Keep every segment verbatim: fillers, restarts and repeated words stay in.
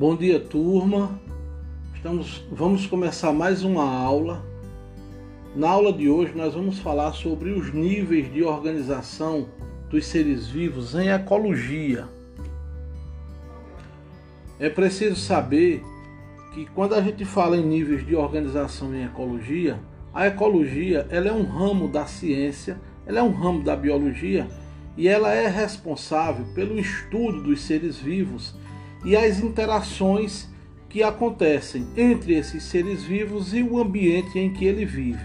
Bom dia, turma. Estamos, vamos começar mais uma aula. Na aula de hoje nós vamos falar sobre os níveis de organização dos seres vivos em ecologia. É preciso saber que quando a gente fala em níveis de organização em ecologia, a ecologia ela é um ramo da ciência, ela é um ramo da biologia e ela é responsável pelo estudo dos seres vivos e as interações que acontecem entre esses seres vivos e o ambiente em que ele vive.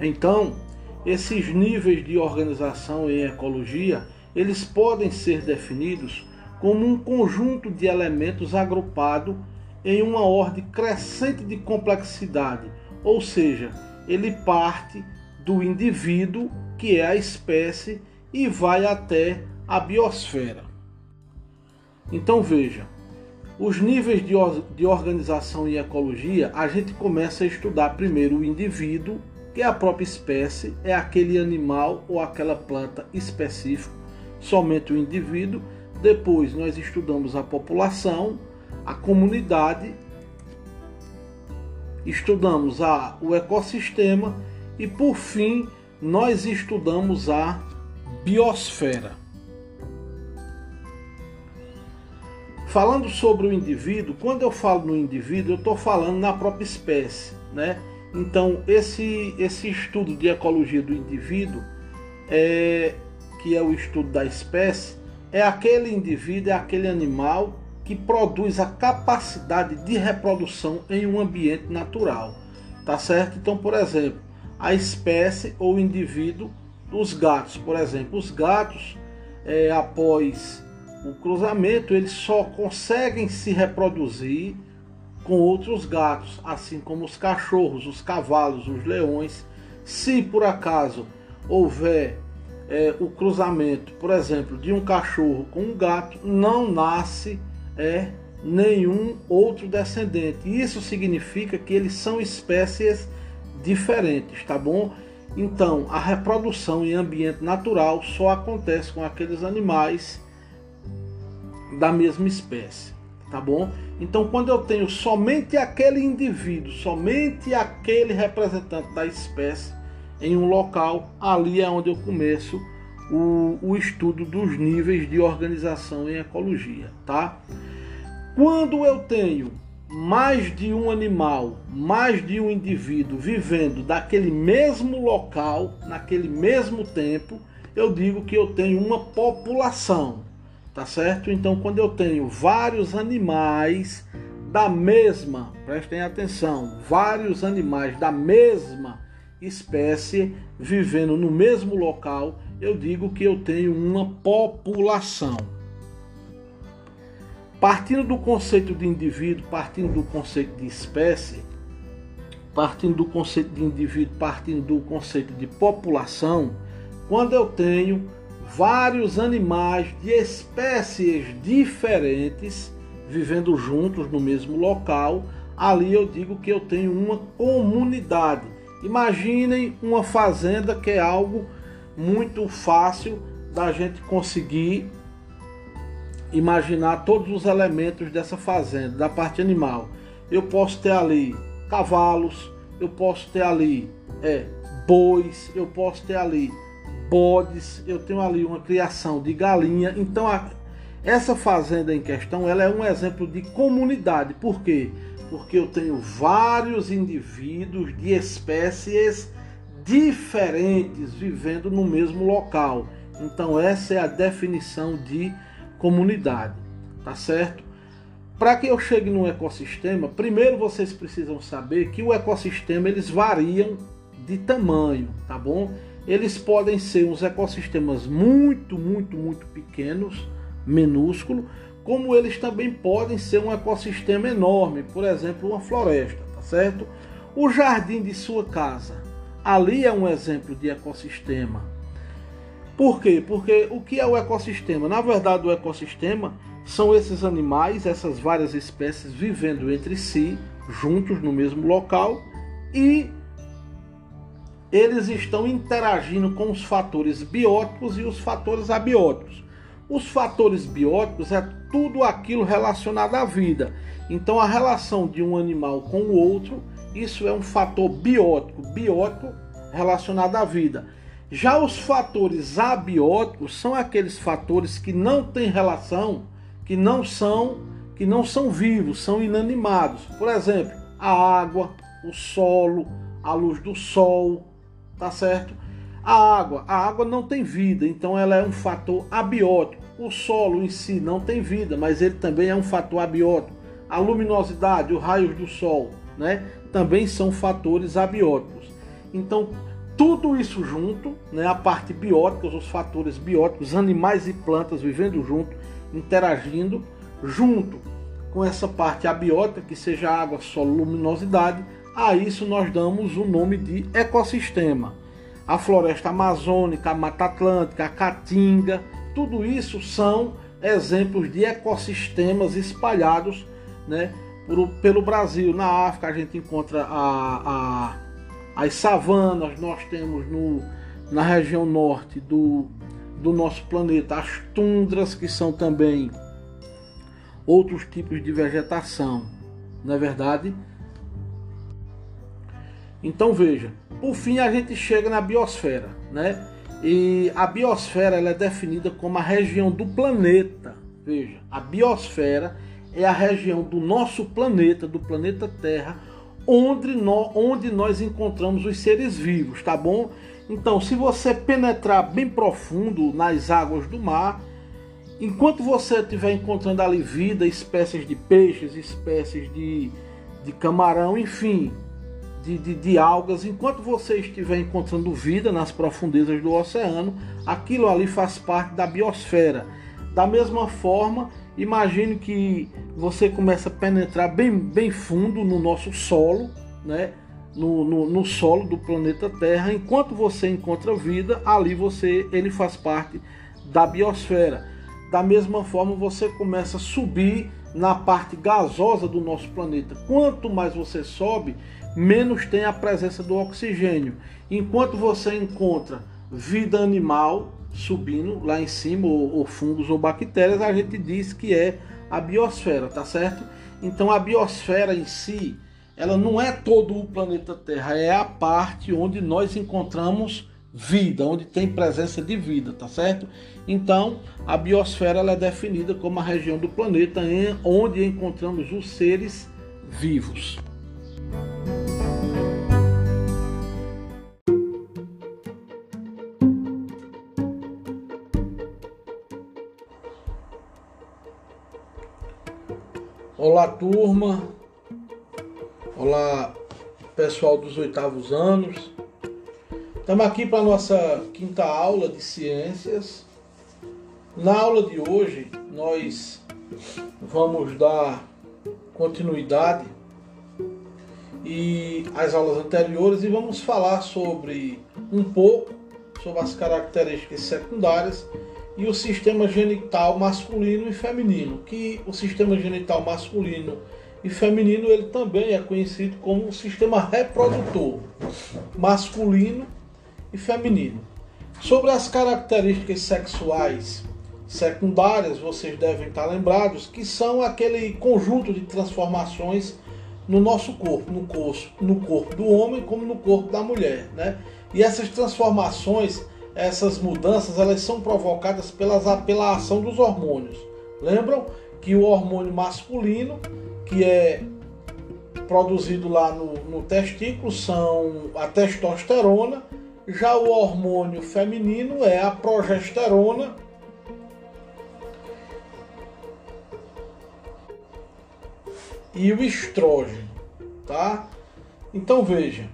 Então, esses níveis de organização em ecologia, eles podem ser definidos como um conjunto de elementos agrupado em uma ordem crescente de complexidade, ou seja, ele parte do indivíduo, que é a espécie, e vai até a biosfera. Então veja, os níveis de, de organização em ecologia, a gente começa a estudar primeiro o indivíduo, que é a própria espécie, é aquele animal ou aquela planta específico, somente o indivíduo. Depois nós estudamos a população, a comunidade, estudamos a, o ecossistema e, por fim, nós estudamos a biosfera. Falando sobre o indivíduo, quando eu falo no indivíduo, eu estou falando na própria espécie, né? Então, esse, esse estudo de ecologia do indivíduo, é, que é o estudo da espécie, é aquele indivíduo, é aquele animal que produz a capacidade de reprodução em um ambiente natural, tá certo? Então, por exemplo, a espécie ou indivíduo dos gatos, por exemplo, os gatos, é, após o cruzamento, eles só conseguem se reproduzir com outros gatos, assim como os cachorros, os cavalos, os leões. Se por acaso houver é, o cruzamento, por exemplo, de um cachorro com um gato, não nasce é, nenhum outro descendente. Isso significa que eles são espécies diferentes, tá bom? Então, a reprodução em ambiente natural só acontece com aqueles animais da mesma espécie, tá bom? Então, quando eu tenho somente aquele indivíduo, somente aquele representante da espécie em um local, ali é onde eu começo o, o estudo dos níveis de organização em ecologia, tá? Quando eu tenho mais de um animal, mais de um indivíduo vivendo daquele mesmo local, naquele mesmo tempo, eu digo que eu tenho uma população. Tá certo? Então, quando eu tenho vários animais da mesma, prestem atenção, vários animais da mesma espécie vivendo no mesmo local, eu digo que eu tenho uma população. Partindo do conceito de indivíduo, partindo do conceito de espécie, partindo do conceito de indivíduo, partindo do conceito de população, quando eu tenho vários animais de espécies diferentes vivendo juntos no mesmo local, ali eu digo que eu tenho uma comunidade. Imaginem uma fazenda, que é algo muito fácil da gente conseguir imaginar todos os elementos dessa fazenda, da parte animal. Eu posso ter ali cavalos, eu posso ter ali é, bois, eu posso ter ali bodes, eu tenho ali uma criação de galinha. Então a, essa fazenda em questão, ela é um exemplo de comunidade. Por quê? Porque eu tenho vários indivíduos de espécies diferentes vivendo no mesmo local. Então essa é a definição de comunidade, tá certo? Para que eu chegue no ecossistema, primeiro vocês precisam saber que o ecossistema, eles variam de tamanho, tá bom? Eles podem ser uns ecossistemas muito, muito, muito pequenos, minúsculo, como eles também podem ser um ecossistema enorme, por exemplo, uma floresta, tá certo? O jardim de sua casa, ali é um exemplo de ecossistema. Por quê? Porque o que é o ecossistema? Na verdade, o ecossistema são esses animais, essas várias espécies vivendo entre si, juntos no mesmo local, e eles estão interagindo com os fatores bióticos e os fatores abióticos. Os fatores bióticos é tudo aquilo relacionado à vida. Então a relação de um animal com o outro, isso é um fator biótico, biótico relacionado à vida. Já os fatores abióticos são aqueles fatores que não têm relação, que não são, que não são vivos, são inanimados. Por exemplo, a água, o solo, a luz do sol, tá certo? A água, a água não tem vida, então ela é um fator abiótico. O solo em si não tem vida, mas ele também é um fator abiótico. A luminosidade, os raios do sol, né, também são fatores abióticos. Então, tudo isso junto, né, a parte biótica, os fatores bióticos, animais e plantas vivendo junto, interagindo, junto com essa parte abiótica, que seja água, solo, luminosidade, a isso nós damos o nome de ecossistema. A floresta amazônica, a Mata Atlântica, a Caatinga, tudo isso são exemplos de ecossistemas espalhados, né, por, pelo Brasil. Na África a gente encontra a, a, as savanas, nós temos no, na região norte do, do nosso planeta as tundras, que são também outros tipos de vegetação, não é verdade? Então veja, por fim a gente chega na biosfera, né? E a biosfera ela é definida como a região do planeta. Veja, a biosfera é a região do nosso planeta, do planeta Terra, onde nós, onde nós encontramos os seres vivos, tá bom? Então, se você penetrar bem profundo nas águas do mar, enquanto você estiver encontrando ali vida, espécies de peixes, espécies de, de camarão, enfim... De, de, de algas, enquanto você estiver encontrando vida nas profundezas do oceano, aquilo ali faz parte da biosfera. Da mesma forma, imagine que você começa a penetrar bem, bem fundo no nosso solo, né? no, no, no solo do planeta Terra, enquanto você encontra vida, ali você, ele faz parte da biosfera. Da mesma forma, você começa a subir na parte gasosa do nosso planeta. Quanto mais você sobe, menos tem a presença do oxigênio. Enquanto você encontra vida animal subindo lá em cima, ou, ou fungos ou bactérias, a gente diz que é a biosfera, tá certo? Então a biosfera em si, ela não é todo o planeta Terra, é a parte onde nós encontramos vida, onde tem presença de vida, tá certo? Então a biosfera ela é definida como a região do planeta onde encontramos os seres vivos. Olá turma, olá pessoal dos oitavos anos, estamos aqui para a nossa quinta aula de ciências. Na aula de hoje nós vamos dar continuidade e às aulas anteriores e vamos falar sobre um pouco sobre as características secundárias e o sistema genital masculino e feminino, que o sistema genital masculino e feminino ele também é conhecido como o sistema reprodutor masculino e feminino. Sobre as características sexuais secundárias, vocês devem estar lembrados que são aquele conjunto de transformações no nosso corpo, no corpo, no corpo do homem como no corpo da mulher, né? E essas transformações, essas mudanças, elas são provocadas pelas, pela ação dos hormônios. Lembram que o hormônio masculino, que é produzido lá no, no testículo, são a testosterona. Já o hormônio feminino é a progesterona. E o estrógeno, tá? Então veja,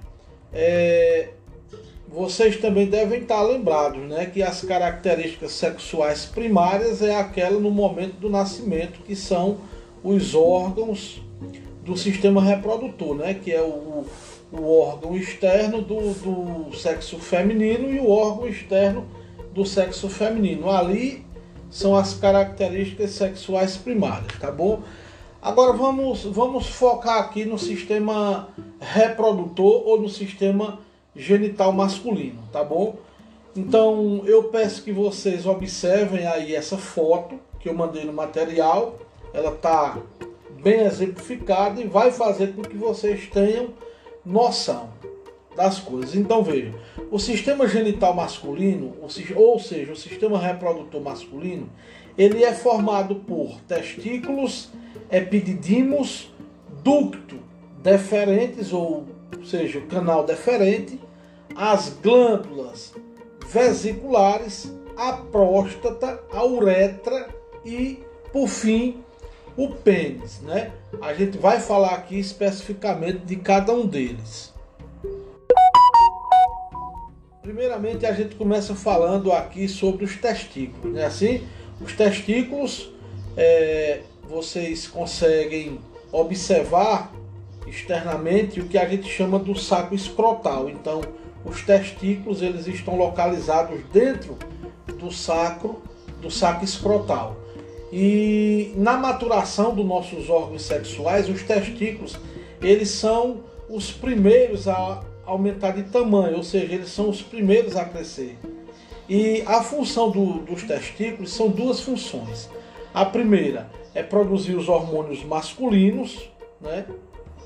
é... vocês também devem estar lembrados, né, que as características sexuais primárias é aquela no momento do nascimento, que são os órgãos do sistema reprodutor, né, que é o, o órgão externo do, do sexo feminino e o órgão externo do sexo feminino. Ali são as características sexuais primárias, tá bom? Agora vamos, vamos focar aqui no sistema reprodutor ou no sistema genital masculino, tá bom? Então eu peço que vocês observem aí essa foto que eu mandei no material. Ela está bem exemplificada e vai fazer com que vocês tenham noção das coisas. Então veja, o sistema genital masculino, ou seja, o sistema reprodutor masculino, ele é formado por testículos, epididimos, ducto deferentes, ou seja, o canal deferente, as glândulas vesiculares, a próstata, a uretra e, por fim, o pênis, né? A gente vai falar aqui especificamente de cada um deles. Primeiramente, a gente começa falando aqui sobre os testículos, né? Assim, os testículos, é, vocês conseguem observar externamente o que a gente chama do saco escrotal. Então, os testículos, eles estão localizados dentro do sacro, do saco escrotal. E na maturação dos nossos órgãos sexuais, os testículos, eles são os primeiros a aumentar de tamanho, ou seja, eles são os primeiros a crescer. E a função do, dos testículos são duas funções. A primeira é produzir os hormônios masculinos, né,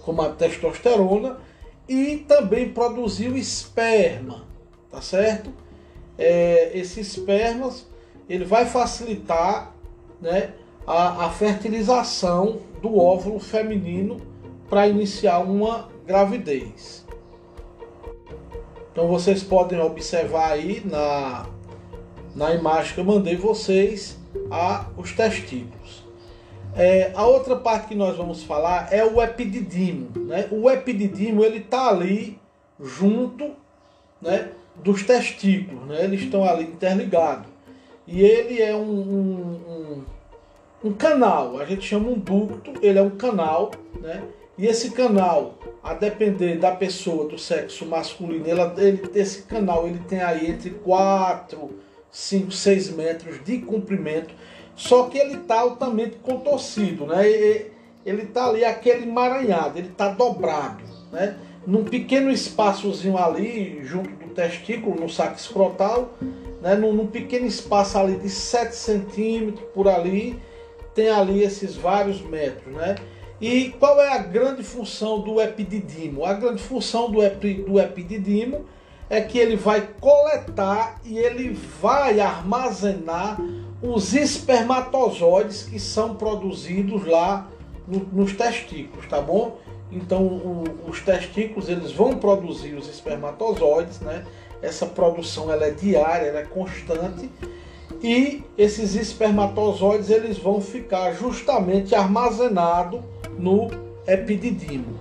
como a testosterona, e também produzir o esperma, tá certo? É, esse esperma, ele vai facilitar, né, a, a fertilização do óvulo feminino para iniciar uma gravidez. Então vocês podem observar aí na, na imagem que eu mandei vocês a, os testículos. É, a outra parte que nós vamos falar é o epididimo, né? O epididimo, ele está ali junto, né, dos testículos, né? Eles estão ali interligados. E ele é um, um, um, um canal, a gente chama um ducto, ele é um canal, né? E esse canal, a depender da pessoa, do sexo masculino, ela, ele, esse canal ele tem aí entre quatro, cinco, seis metros de comprimento. Só que ele está altamente contorcido, né? Ele está ali aquele emaranhado, ele está dobrado, né? Num pequeno espaçozinho ali, junto do testículo, no saco escrotal, né? Num, num pequeno espaço ali de sete centímetros por ali, tem ali esses vários metros, né? E qual é a grande função do epididimo? A grande função do, epi, do epididimo é que ele vai coletar e ele vai armazenar os espermatozoides que são produzidos lá no, nos testículos, tá bom? Então o, os testículos, eles vão produzir os espermatozoides, né? Essa produção, ela é diária, ela é constante, e esses espermatozoides, eles vão ficar justamente armazenados no epididimo.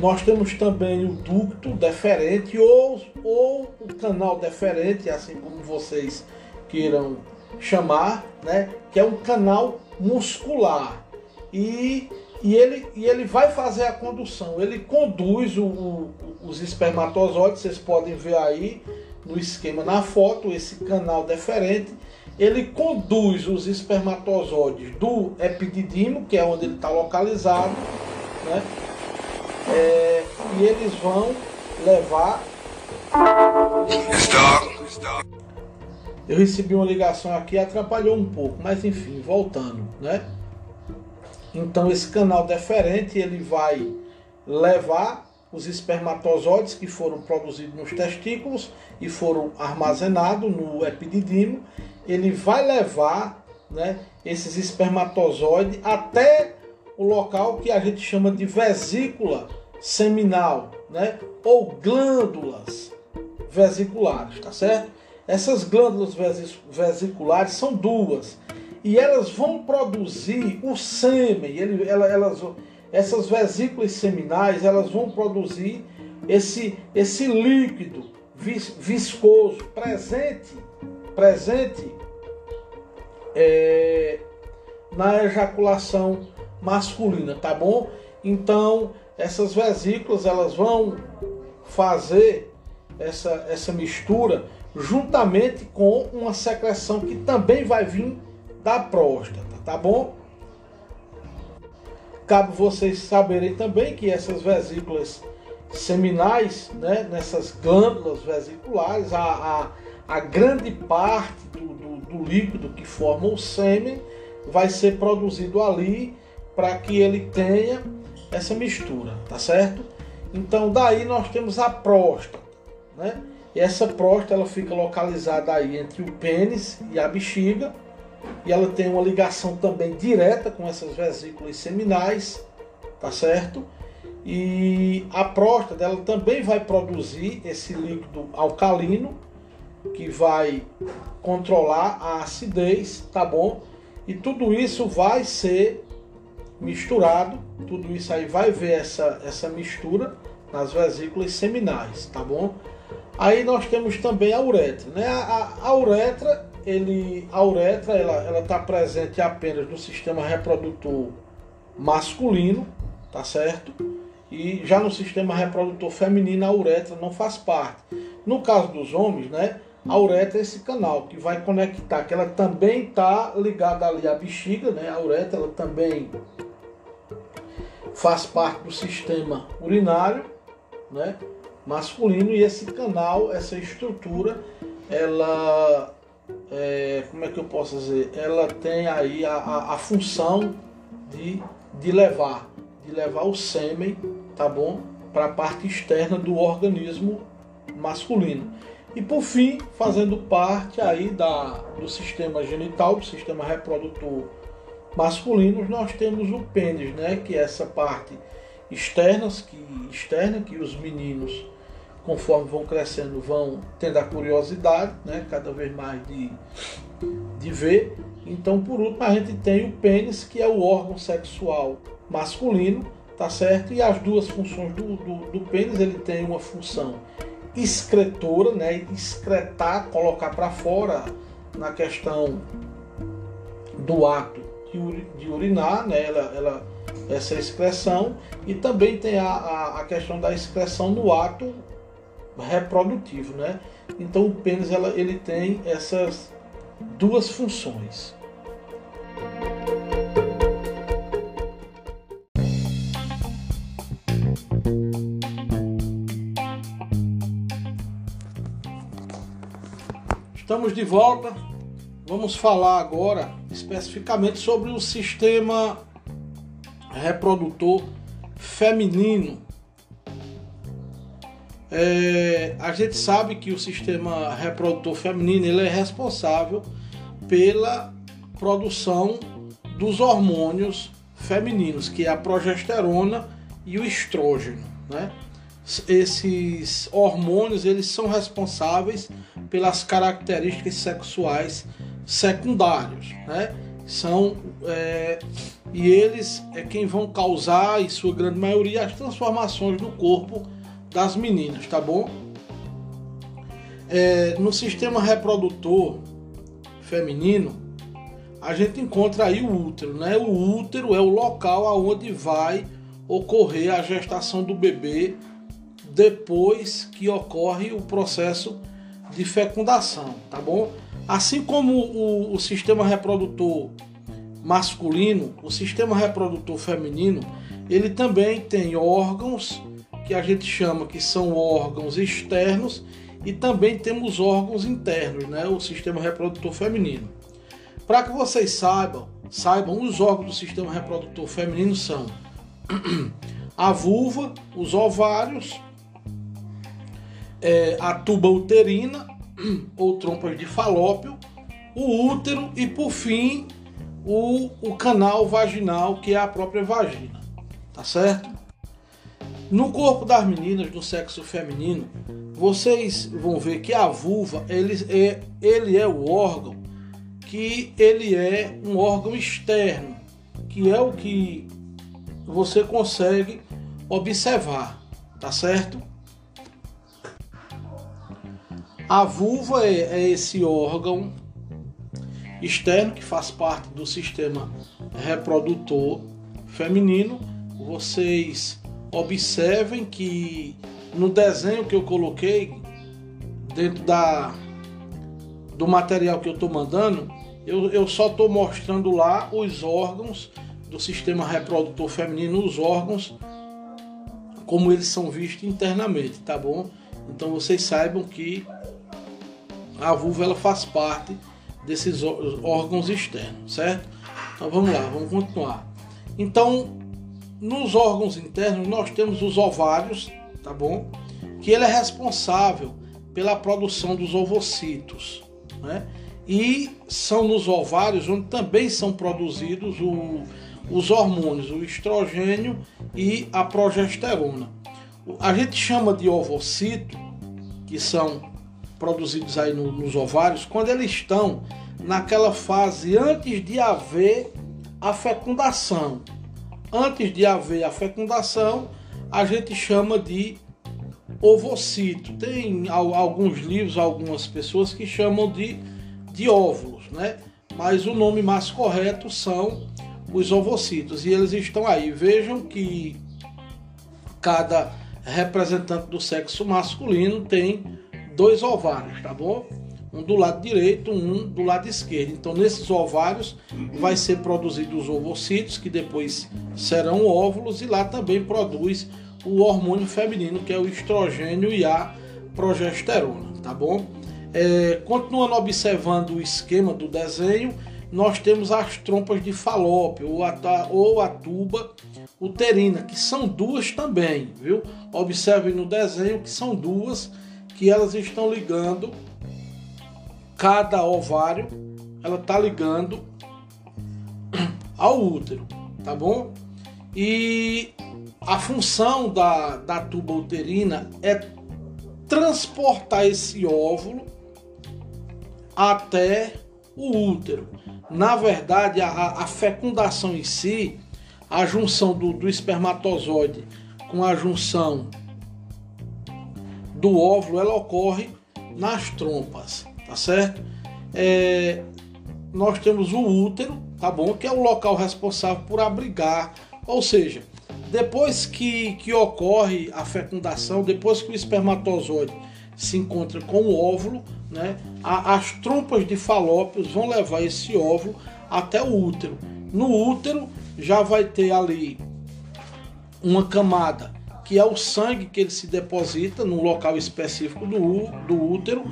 Nós temos também o ducto deferente ou, ou o canal deferente, assim como vocês queiram chamar, né, que é um canal muscular, e, e, ele, e ele vai fazer a condução, ele conduz o, o, os espermatozoides. Vocês podem ver aí no esquema na foto, esse canal deferente, ele conduz os espermatozoides do epididimo, que é onde ele está localizado, né, é, e eles vão levar... Stop, stop. Eu recebi uma ligação aqui, atrapalhou um pouco, mas enfim, voltando, né? Então esse canal deferente, ele vai levar os espermatozoides que foram produzidos nos testículos e foram armazenados no epididimo, ele vai levar, né, esses espermatozoides até o local que a gente chama de vesícula seminal, né? Ou glândulas vesiculares, tá certo? Essas glândulas vesiculares são duas, e elas vão produzir o sêmen. Ele, ela, elas, essas vesículas seminais, elas vão produzir esse, esse líquido vis, viscoso presente, presente é, na ejaculação masculina, tá bom? Então, essas vesículas, elas vão fazer essa, essa mistura juntamente com uma secreção que também vai vir da próstata, tá bom? Cabe vocês saberem também que essas vesículas seminais, né, nessas glândulas vesiculares, a, a, a grande parte do, do, do líquido que forma o sêmen vai ser produzido ali para que ele tenha essa mistura, tá certo? Então daí nós temos a próstata, né? E essa próstata ela fica localizada aí entre o pênis e a bexiga, e ela tem uma ligação também direta com essas vesículas seminais, tá certo? E a próstata ela também vai produzir esse líquido alcalino que vai controlar a acidez, tá bom? E tudo isso vai ser misturado, tudo isso aí vai ver essa, essa mistura nas vesículas seminais, tá bom? Aí nós temos também a uretra, né? A, a, a uretra, ele, a uretra, ela, ela tá presente apenas no sistema reprodutor masculino, tá certo? E já no sistema reprodutor feminino, a uretra não faz parte. No caso dos homens, né? A uretra é esse canal que vai conectar, que ela também tá ligada ali à bexiga, né? A uretra, ela também faz parte do sistema urinário, né, masculino, e esse canal, essa estrutura, ela, é, como é que eu posso dizer, ela tem aí a, a, a função de, de levar, de levar o sêmen, tá bom, para a parte externa do organismo masculino. E por fim, fazendo parte aí da, do sistema genital, do sistema reprodutor masculino, nós temos o pênis, né? Que é essa parte externa que, externa, que os meninos, conforme vão crescendo, vão tendo a curiosidade, né? Cada vez mais de, de ver. Então, por último, a gente tem o pênis, que é o órgão sexual masculino, tá certo? E as duas funções do, do, do pênis, ele tem uma função excretora, né? Excretar, colocar para fora na questão do ato de urinar, né? ela, ela, essa excreção, e também tem a, a, a questão da excreção no ato reprodutivo, né? Então o pênis ela, ele tem essas duas funções. Estamos de volta, vamos falar agora especificamente sobre o sistema reprodutor feminino. É, a gente sabe que o sistema reprodutor feminino ele é responsável pela produção dos hormônios femininos, que é a progesterona e o estrógeno, né? Esses hormônios eles são responsáveis pelas características sexuais secundárias, né? São, é, e eles é quem vão causar, em sua grande maioria, as transformações no corpo das meninas, tá bom? É, no sistema reprodutor feminino, a gente encontra aí o útero, né? O útero é o local aonde vai ocorrer a gestação do bebê depois que ocorre o processo de fecundação, tá bom? Assim como o, o sistema reprodutor masculino, o sistema reprodutor feminino, ele também tem órgãos que a gente chama que são órgãos externos, e também temos órgãos internos, né? O sistema reprodutor feminino. Para que vocês saibam, saibam, os órgãos do sistema reprodutor feminino são a vulva, os ovários, É, a tuba uterina ou trompas de Falópio, o útero e, por fim, o, o canal vaginal, que é a própria vagina, tá certo? No corpo das meninas do sexo feminino, vocês vão ver que a vulva, ele é, ele é o órgão que ele é um órgão externo, que é o que você consegue observar, tá certo? A vulva é esse órgão externo que faz parte do sistema reprodutor feminino. Vocês observem que no desenho que eu coloquei dentro da, do material que eu estou mandando, eu, eu só estou mostrando lá os órgãos do sistema reprodutor feminino, os órgãos como eles são vistos internamente, tá bom? Então vocês saibam que a vulva ela faz parte desses órgãos externos, certo? Então vamos lá, vamos continuar. Então, nos órgãos internos nós temos os ovários, tá bom? Que ele é responsável pela produção dos ovocitos, né? E são nos ovários onde também são produzidos o, os hormônios, o estrogênio e a progesterona. A gente chama de ovocito, que são produzidos aí no, nos ovários, quando eles estão naquela fase antes de haver a fecundação. Antes de haver a fecundação, a gente chama de ovocito. Tem alguns livros, algumas pessoas que chamam de, de óvulos, né? Mas o nome mais correto são os ovocitos, e eles estão aí. Vejam que cada representante do sexo masculino tem dois ovários, tá bom? Um do lado direito, um do lado esquerdo. Então, nesses ovários vai ser produzidos os ovocitos, que depois serão óvulos, e lá também produz o hormônio feminino, que é o estrogênio e a progesterona, tá bom? É, continuando observando o esquema do desenho, nós temos as trompas de Falópio ou a, ou a tuba uterina, que são duas também, viu? Observem no desenho que são duas, que elas estão ligando cada ovário, ela está ligando ao útero, tá bom? E a função da, da tuba uterina é transportar esse óvulo até o útero. Na verdade, a, a fecundação em si, a junção do, do espermatozoide com a junção do óvulo, ela ocorre nas trompas, tá certo? É, nós temos o útero, tá bom? Que é o local responsável por abrigar, ou seja, depois que, que ocorre a fecundação, depois que o espermatozoide se encontra com o óvulo, né? A, as trompas de Falópios vão levar esse óvulo até o útero. No útero já vai ter ali uma camada que é o sangue que ele se deposita num local específico do, do útero,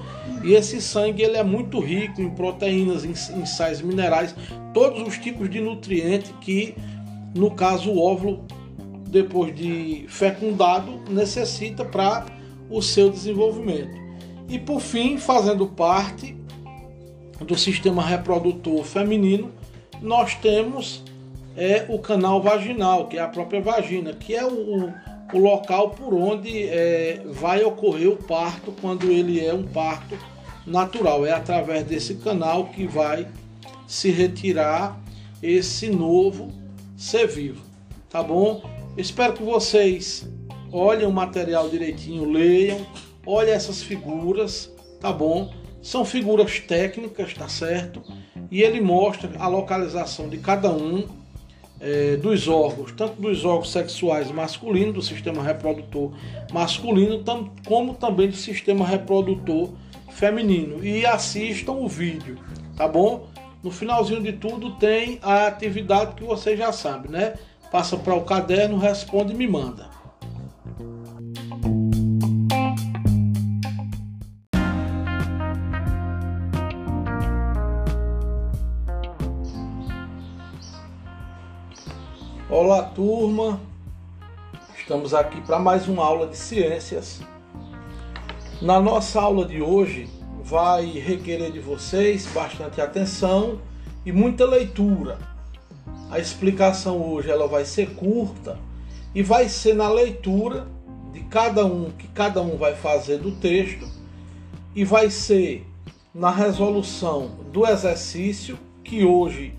e esse sangue ele é muito rico em proteínas, em, em sais minerais, todos os tipos de nutrientes que, no caso, o óvulo, depois de fecundado, necessita para o seu desenvolvimento. E, por fim, fazendo parte do sistema reprodutor feminino, nós temos é, o canal vaginal, que é a própria vagina, que é o... o o local por onde é, vai ocorrer o parto, quando ele é um parto natural. É através desse canal que vai se retirar esse novo ser vivo, tá bom? Espero que vocês olhem o material direitinho, leiam, olhem essas figuras, tá bom? São figuras técnicas, tá certo? E ele mostra a localização de cada um dos órgãos, tanto dos órgãos sexuais masculinos, do sistema reprodutor masculino, tam, como também do sistema reprodutor feminino. E assistam o vídeo, tá bom? No finalzinho de tudo tem a atividade que você já sabe, né? Passa para o caderno, responde e me manda. Olá turma, estamos aqui para mais uma aula de ciências. Na nossa aula de hoje vai requerer de vocês bastante atenção e muita leitura. A explicação hoje ela vai ser curta e vai ser na leitura de cada um, que cada um vai fazer do texto, e vai ser na resolução do exercício, que hoje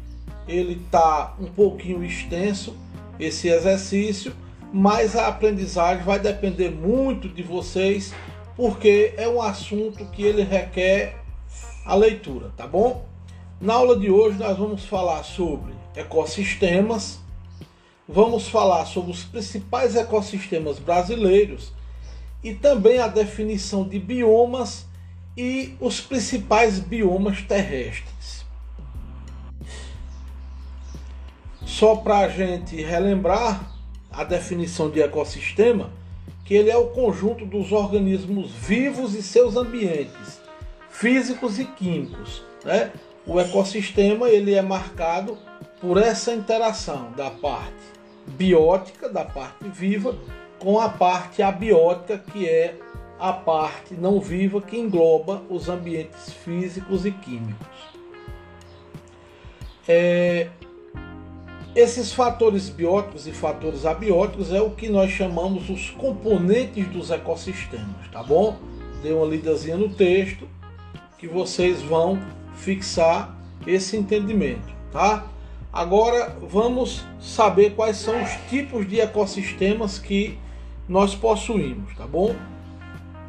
ele está um pouquinho extenso, esse exercício, mas a aprendizagem vai depender muito de vocês, porque é um assunto que ele requer a leitura, tá bom? Na aula de hoje nós vamos falar sobre ecossistemas, vamos falar sobre os principais ecossistemas brasileiros e também a definição de biomas e os principais biomas terrestres. Só para a gente relembrar a definição de ecossistema, que ele é o conjunto dos organismos vivos e seus ambientes, físicos e químicos, né? O ecossistema ele é marcado por essa interação da parte biótica, da parte viva, com a parte abiótica, que é a parte não viva que engloba os ambientes físicos e químicos. É, esses fatores bióticos e fatores abióticos é o que nós chamamos os componentes dos ecossistemas, tá bom? Dei uma lidazinha no texto que vocês vão fixar esse entendimento, tá? Agora vamos saber quais são os tipos de ecossistemas que nós possuímos, tá bom?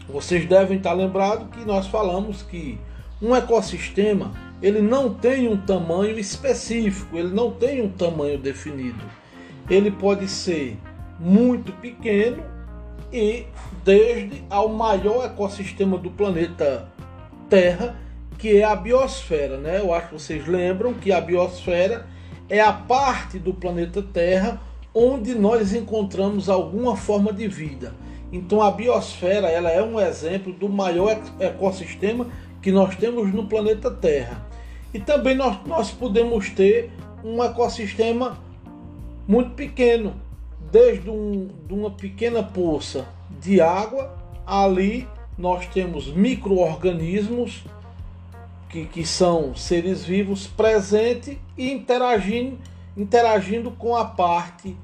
Vocês devem estar lembrados que nós falamos que um ecossistema ele não tem um tamanho específico, ele não tem um tamanho definido. Ele pode ser muito pequeno e desde ao maior ecossistema do planeta Terra, que é a biosfera, né? Eu acho que vocês lembram que a biosfera é a parte do planeta Terra onde nós encontramos alguma forma de vida. Então a biosfera ela é um exemplo do maior ecossistema que nós temos no planeta Terra. E também nós, nós podemos ter um ecossistema muito pequeno, desde um, de uma pequena poça de água, ali nós temos micro-organismos, que, que são seres vivos presentes e interagindo, interagindo com a parte,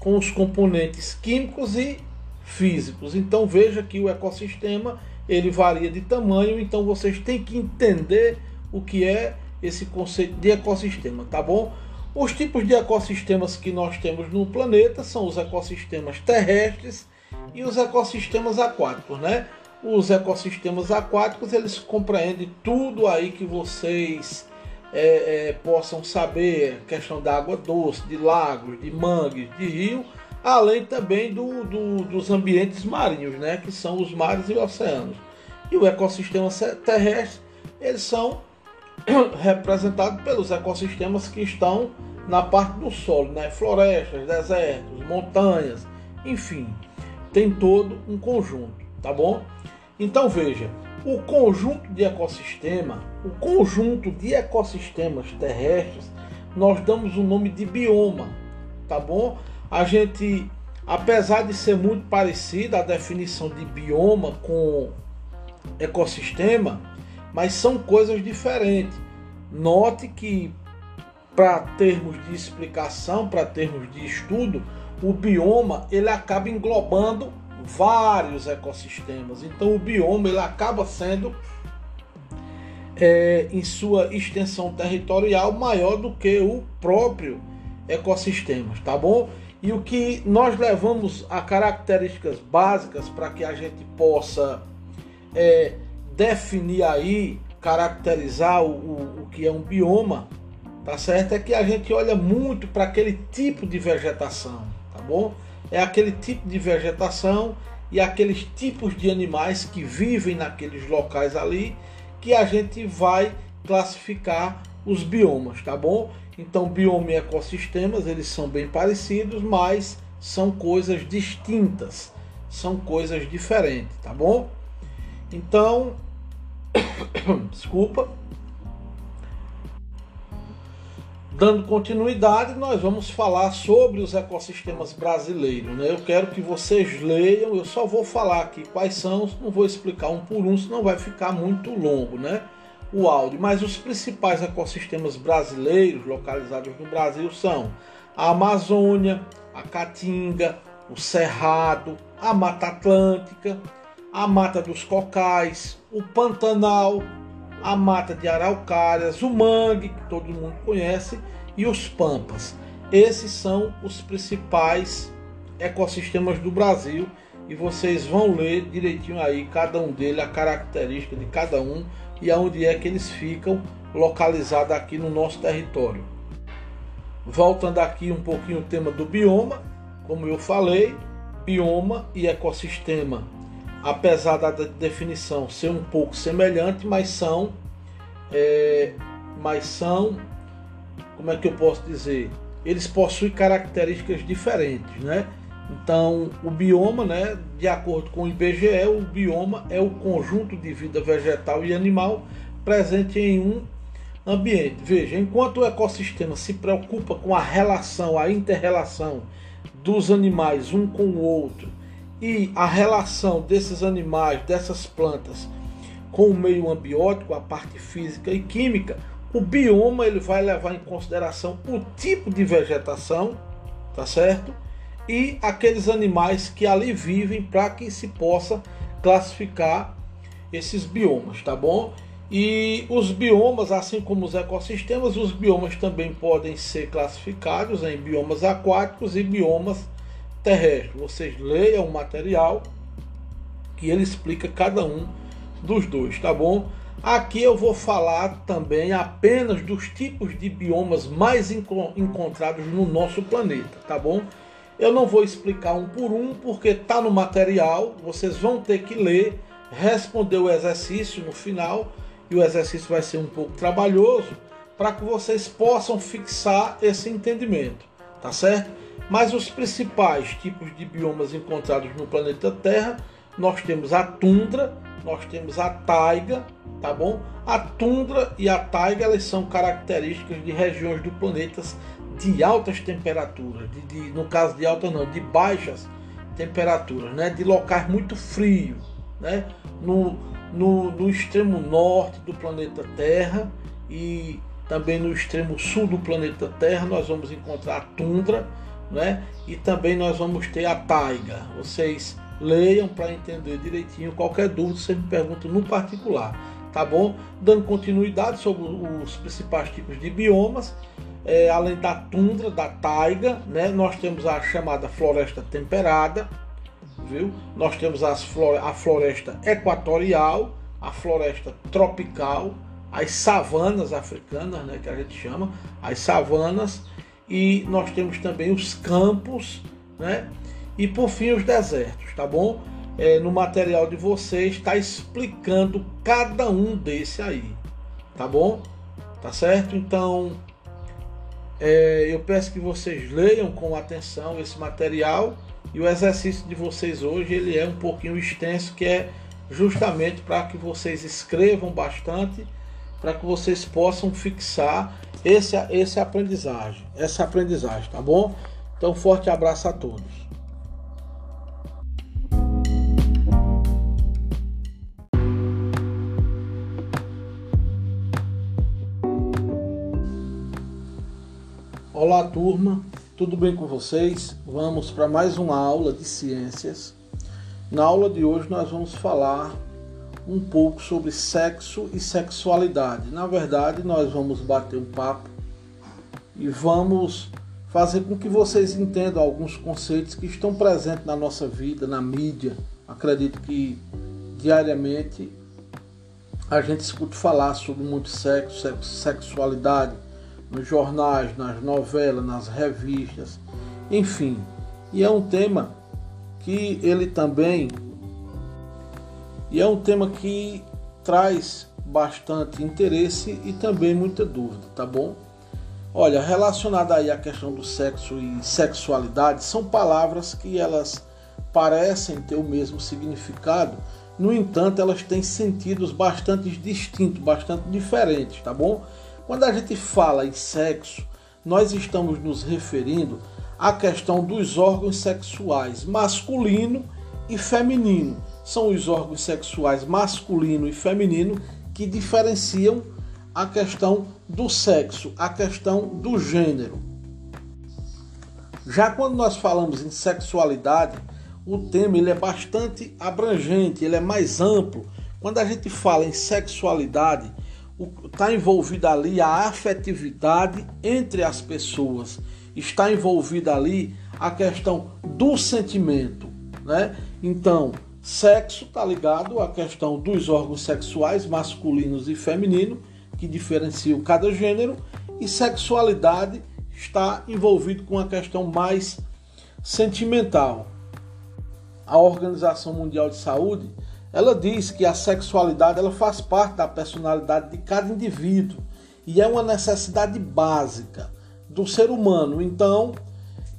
com os componentes químicos e físicos. Então veja que o ecossistema ele varia de tamanho, então vocês têm que entender o que é esse conceito de ecossistema, tá bom? Os tipos de ecossistemas que nós temos no planeta são os ecossistemas terrestres e os ecossistemas aquáticos, né? Os ecossistemas aquáticos, eles compreendem tudo aí que vocês é, é, possam saber, questão da água doce, de lagos, de mangues, de rio, além também do, do, dos ambientes marinhos, né, que são os mares e oceanos. E o ecossistema terrestre, eles são representados pelos ecossistemas que estão na parte do solo, né, florestas, desertos, montanhas, enfim, tem todo um conjunto, tá bom? Então veja, o conjunto de ecossistema, o conjunto de ecossistemas terrestres, nós damos o nome de bioma, tá bom? A gente, apesar de ser muito parecida a definição de bioma com ecossistema, mas são coisas diferentes. Note que, para termos de explicação, para termos de estudo, o bioma ele acaba englobando vários ecossistemas. Então o bioma ele acaba sendo, é, em sua extensão territorial, maior do que o próprio ecossistema, tá bom? E o que nós levamos a características básicas para que a gente possa é, definir aí, caracterizar o, o, o que é um bioma, tá certo? É que a gente olha muito para aquele tipo de vegetação, tá bom? É aquele tipo de vegetação e aqueles tipos de animais que vivem naqueles locais ali que a gente vai classificar os biomas, tá bom? Então, bioma e ecossistemas, eles são bem parecidos, mas são coisas distintas, são coisas diferentes, tá bom? Então, desculpa. Dando continuidade, nós vamos falar sobre os ecossistemas brasileiros, né? Eu quero que vocês leiam, eu só vou falar aqui quais são, não vou explicar um por um, senão vai ficar muito longo, né? O áudio, mas os principais ecossistemas brasileiros localizados no Brasil são a Amazônia, a Caatinga, o Cerrado, a Mata Atlântica, a Mata dos Cocais, o Pantanal, a Mata de Araucárias, o Mangue, que todo mundo conhece, e os Pampas. Esses são os principais ecossistemas do Brasil e vocês vão ler direitinho aí cada um deles, a característica de cada um e aonde é que eles ficam localizados aqui no nosso território. Voltando aqui um pouquinho o tema do bioma, como eu falei, bioma e ecossistema, apesar da definição ser um pouco semelhante, mas são, é, mas são, como é que eu posso dizer, eles possuem características diferentes, né? Então, o bioma, né, de acordo com o I B G E, o bioma é o conjunto de vida vegetal e animal presente em um ambiente. Veja, enquanto o ecossistema se preocupa com a relação, a inter-relação dos animais um com o outro e a relação desses animais, dessas plantas, com o meio ambiótico, a parte física e química, o bioma ele vai levar em consideração o tipo de vegetação, tá certo? E aqueles animais que ali vivem para que se possa classificar esses biomas, tá bom? E os biomas, assim como os ecossistemas, os biomas também podem ser classificados em biomas aquáticos e biomas terrestres. Vocês leiam o material que ele explica cada um dos dois, tá bom? Aqui eu vou falar também apenas dos tipos de biomas mais encontrados no nosso planeta, tá bom? Eu não vou explicar um por um, porque está no material, vocês vão ter que ler, responder o exercício no final, e o exercício vai ser um pouco trabalhoso, para que vocês possam fixar esse entendimento, tá certo? Mas os principais tipos de biomas encontrados no planeta Terra, nós temos a tundra, nós temos a taiga, tá bom? A tundra e a taiga, elas são características de regiões do planeta de altas temperaturas, de, de, no caso de altas não, de baixas temperaturas, né? De locais muito frios, né? No, no, no extremo norte do planeta Terra e também no extremo sul do planeta Terra nós vamos encontrar a tundra, né? E também nós vamos ter a taiga. Vocês leiam para entender direitinho, qualquer dúvida você me pergunta no particular, tá bom? Dando continuidade sobre os principais tipos de biomas, É, além da tundra, da taiga, né, nós temos a chamada floresta temperada, viu? Nós temos as flore- a floresta equatorial, a floresta tropical, as savanas africanas, né, que a gente chama, as savanas, e nós temos também os campos, né, e por fim os desertos, tá bom? É, no material de vocês está explicando cada um desse aí, tá bom? Tá certo? Então... É, eu peço que vocês leiam com atenção esse material, e o exercício de vocês hoje ele é um pouquinho extenso, que é justamente para que vocês escrevam bastante, para que vocês possam fixar esse, esse aprendizagem, essa aprendizagem, tá bom? Então, forte abraço a todos. Olá turma, tudo bem com vocês? Vamos para mais uma aula de ciências. Na aula de hoje nós vamos falar um pouco sobre sexo e sexualidade. Na verdade, nós vamos bater um papo e vamos fazer com que vocês entendam alguns conceitos que estão presentes na nossa vida, na mídia. Acredito que diariamente a gente escuta falar sobre muito sexo, sexo, sexualidade, nos jornais, nas novelas, nas revistas, enfim. E é um tema que ele também... E é um tema que traz bastante interesse e também muita dúvida, tá bom? Olha, relacionada aí à questão do sexo e sexualidade, são palavras que elas parecem ter o mesmo significado, no entanto, elas têm sentidos bastante distintos, bastante diferentes, tá bom? Quando a gente fala em sexo, nós estamos nos referindo à questão dos órgãos sexuais masculino e feminino. São os órgãos sexuais masculino e feminino que diferenciam a questão do sexo, a questão do gênero. Já quando nós falamos em sexualidade, o tema ele é bastante abrangente, ele é mais amplo. Quando a gente fala em sexualidade, está envolvida ali a afetividade entre as pessoas, está envolvida ali a questão do sentimento, né? Então, sexo está ligado à questão dos órgãos sexuais masculinos e femininos, que diferenciam cada gênero, e sexualidade está envolvido com a questão mais sentimental. A Organização Mundial de Saúde ela diz que a sexualidade ela faz parte da personalidade de cada indivíduo e é uma necessidade básica do ser humano. Então,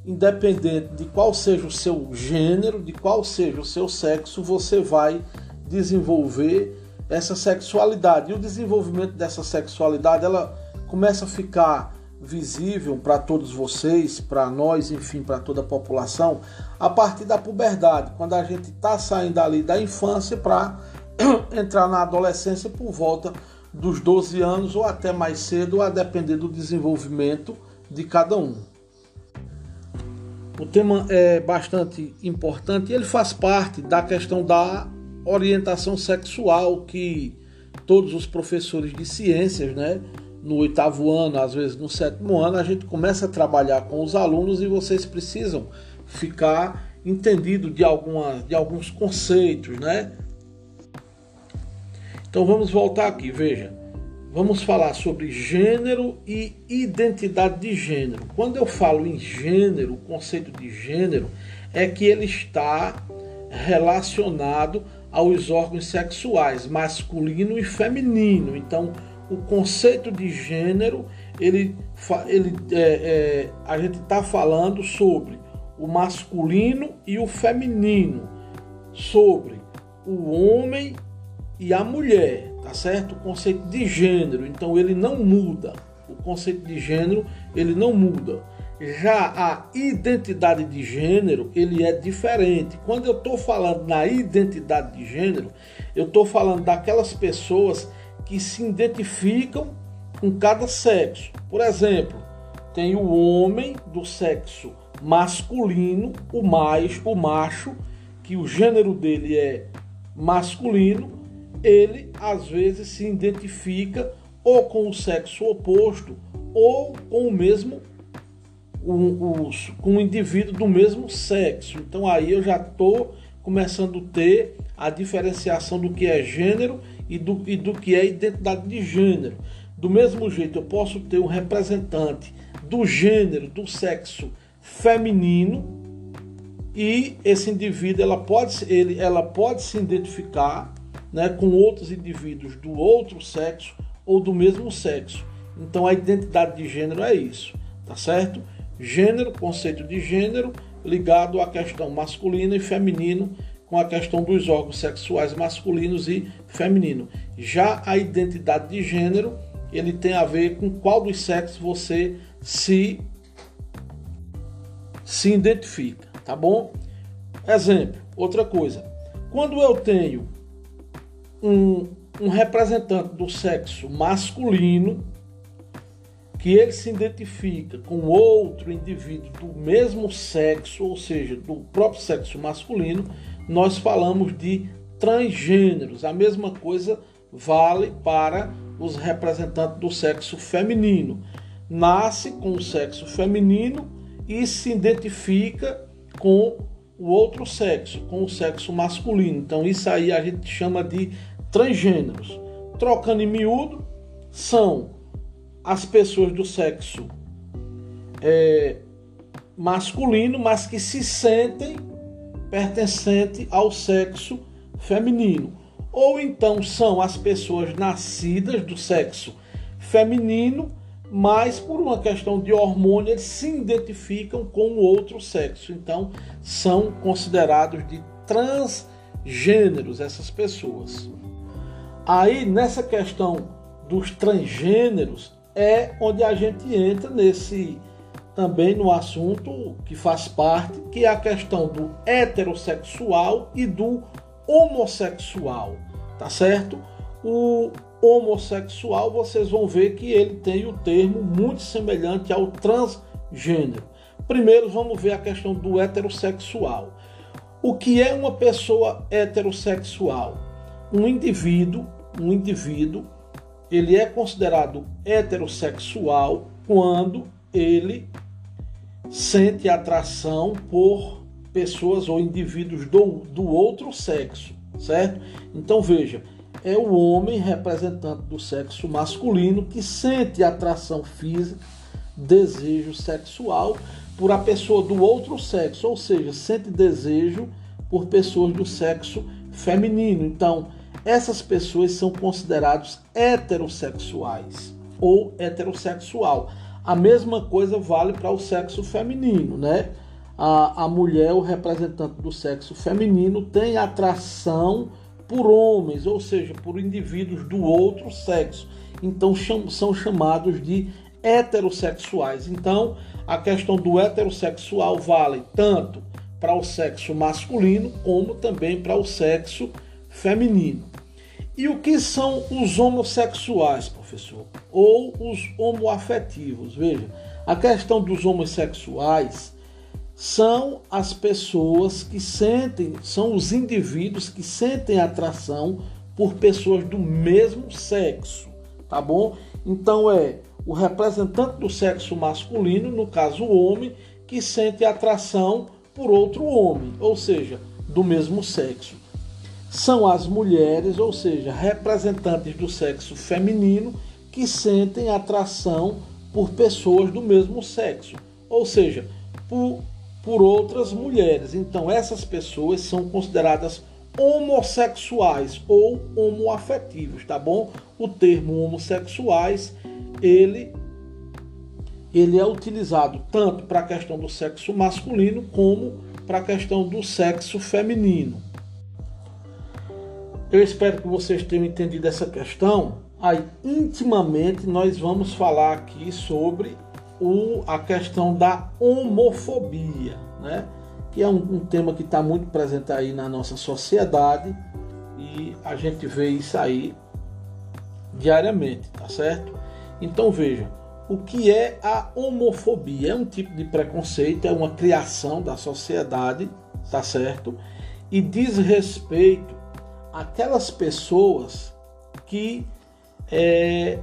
independente de qual seja o seu gênero, de qual seja o seu sexo, você vai desenvolver essa sexualidade. E o desenvolvimento dessa sexualidade, ela começa a ficar visível para todos vocês, para nós, enfim, para toda a população, a partir da puberdade, quando a gente está saindo ali da infância para entrar na adolescência por volta dos doze anos ou até mais cedo, a depender do desenvolvimento de cada um. O tema é bastante importante e ele faz parte da questão da orientação sexual que todos os professores de ciências, né, no oitavo ano, às vezes no sétimo ano, a gente começa a trabalhar com os alunos e vocês precisam ficar entendido de, alguma, de alguns conceitos, né? Então vamos voltar aqui, veja. Vamos falar sobre gênero e identidade de gênero. Quando eu falo em gênero, o conceito de gênero é que ele está relacionado aos órgãos sexuais, masculino e feminino. Então, o conceito de gênero, ele, ele, é, é, a gente está falando sobre o masculino e o feminino, sobre o homem e a mulher. Tá certo? O conceito de gênero, então, ele não muda. O conceito de gênero, ele não muda. Já a identidade de gênero, ele é diferente. Quando eu estou falando na identidade de gênero, eu estou falando daquelas pessoas que se identificam com cada sexo. Por exemplo, tem o homem do sexo masculino, o mais, o macho, que o gênero dele é masculino. Ele, às vezes, se identifica ou com o sexo oposto ou com o mesmo um, um, com um indivíduo do mesmo sexo. Então, aí eu já estou começando a ter a diferenciação do que é gênero e do, e do que é identidade de gênero. Do mesmo jeito, eu posso ter um representante do gênero, do sexo feminino, e esse indivíduo ela pode, ele, ela pode se identificar, né, com outros indivíduos do outro sexo ou do mesmo sexo. Então a identidade de gênero é isso, tá certo? Gênero, conceito de gênero ligado à questão masculina e feminino, com a questão dos órgãos sexuais masculinos e feminino. Já a identidade de gênero, ele tem a ver com qual dos sexos você se, se identifica, tá bom? Exemplo, outra coisa. Quando eu tenho Um, um representante do sexo masculino, que ele se identifica com outro indivíduo do mesmo sexo, ou seja, do próprio sexo masculino, nós falamos de transgêneros. A mesma coisa vale para os representantes do sexo feminino. Nasce com o sexo feminino e se identifica com o outro sexo, com o sexo masculino. Então isso aí a gente chama de transgêneros. Trocando em miúdo, são as pessoas do sexo é, masculino, mas que se sentem pertencentes ao sexo feminino. Ou então são as pessoas nascidas do sexo feminino, mas por uma questão de hormônio eles se identificam com o outro sexo. Então são considerados de transgêneros essas pessoas. Aí, nessa questão dos transgêneros, é onde a gente entra nesse também no assunto que faz parte, que é a questão do heterossexual e do homossexual, tá certo? O homossexual, vocês vão ver que ele tem o termo muito semelhante ao transgênero. Primeiro, vamos ver a questão do heterossexual. O que é uma pessoa heterossexual? Um indivíduo, um indivíduo, ele é considerado heterossexual quando ele sente atração por pessoas ou indivíduos do, do outro sexo, certo? Então veja, é o homem representante do sexo masculino que sente atração física, desejo sexual por a pessoa do outro sexo, ou seja, sente desejo por pessoas do sexo feminino. Então, essas pessoas são consideradas heterossexuais ou heterossexual. A mesma coisa vale para o sexo feminino, né? A, a mulher, o representante do sexo feminino, tem atração por homens, ou seja, por indivíduos do outro sexo. Então, cham, são chamados de heterossexuais. Então, a questão do heterossexual vale tanto para o sexo masculino como também para o sexo feminino. E o que são os homossexuais, professor? Ou os homoafetivos? Veja, a questão dos homossexuais são as pessoas que sentem, são os indivíduos que sentem atração por pessoas do mesmo sexo, tá bom? Então é o representante do sexo masculino, no caso o homem, que sente atração por outro homem, ou seja, do mesmo sexo. São as mulheres, ou seja, representantes do sexo feminino, que sentem atração por pessoas do mesmo sexo, ou seja, por, por outras mulheres. Então, essas pessoas são consideradas homossexuais ou homoafetivos, tá bom? O termo homossexuais, ele, ele é utilizado tanto para a questão do sexo masculino como para a questão do sexo feminino. Eu espero que vocês tenham entendido essa questão. Aí, intimamente, nós vamos falar aqui sobre o, a questão da homofobia, né? Que é um, um tema que está muito presente aí na nossa sociedade e a gente vê isso aí diariamente, tá certo? Então, veja, o que é a homofobia? É um tipo de preconceito, é uma criação da sociedade, tá certo? E diz respeito aquelas pessoas que é,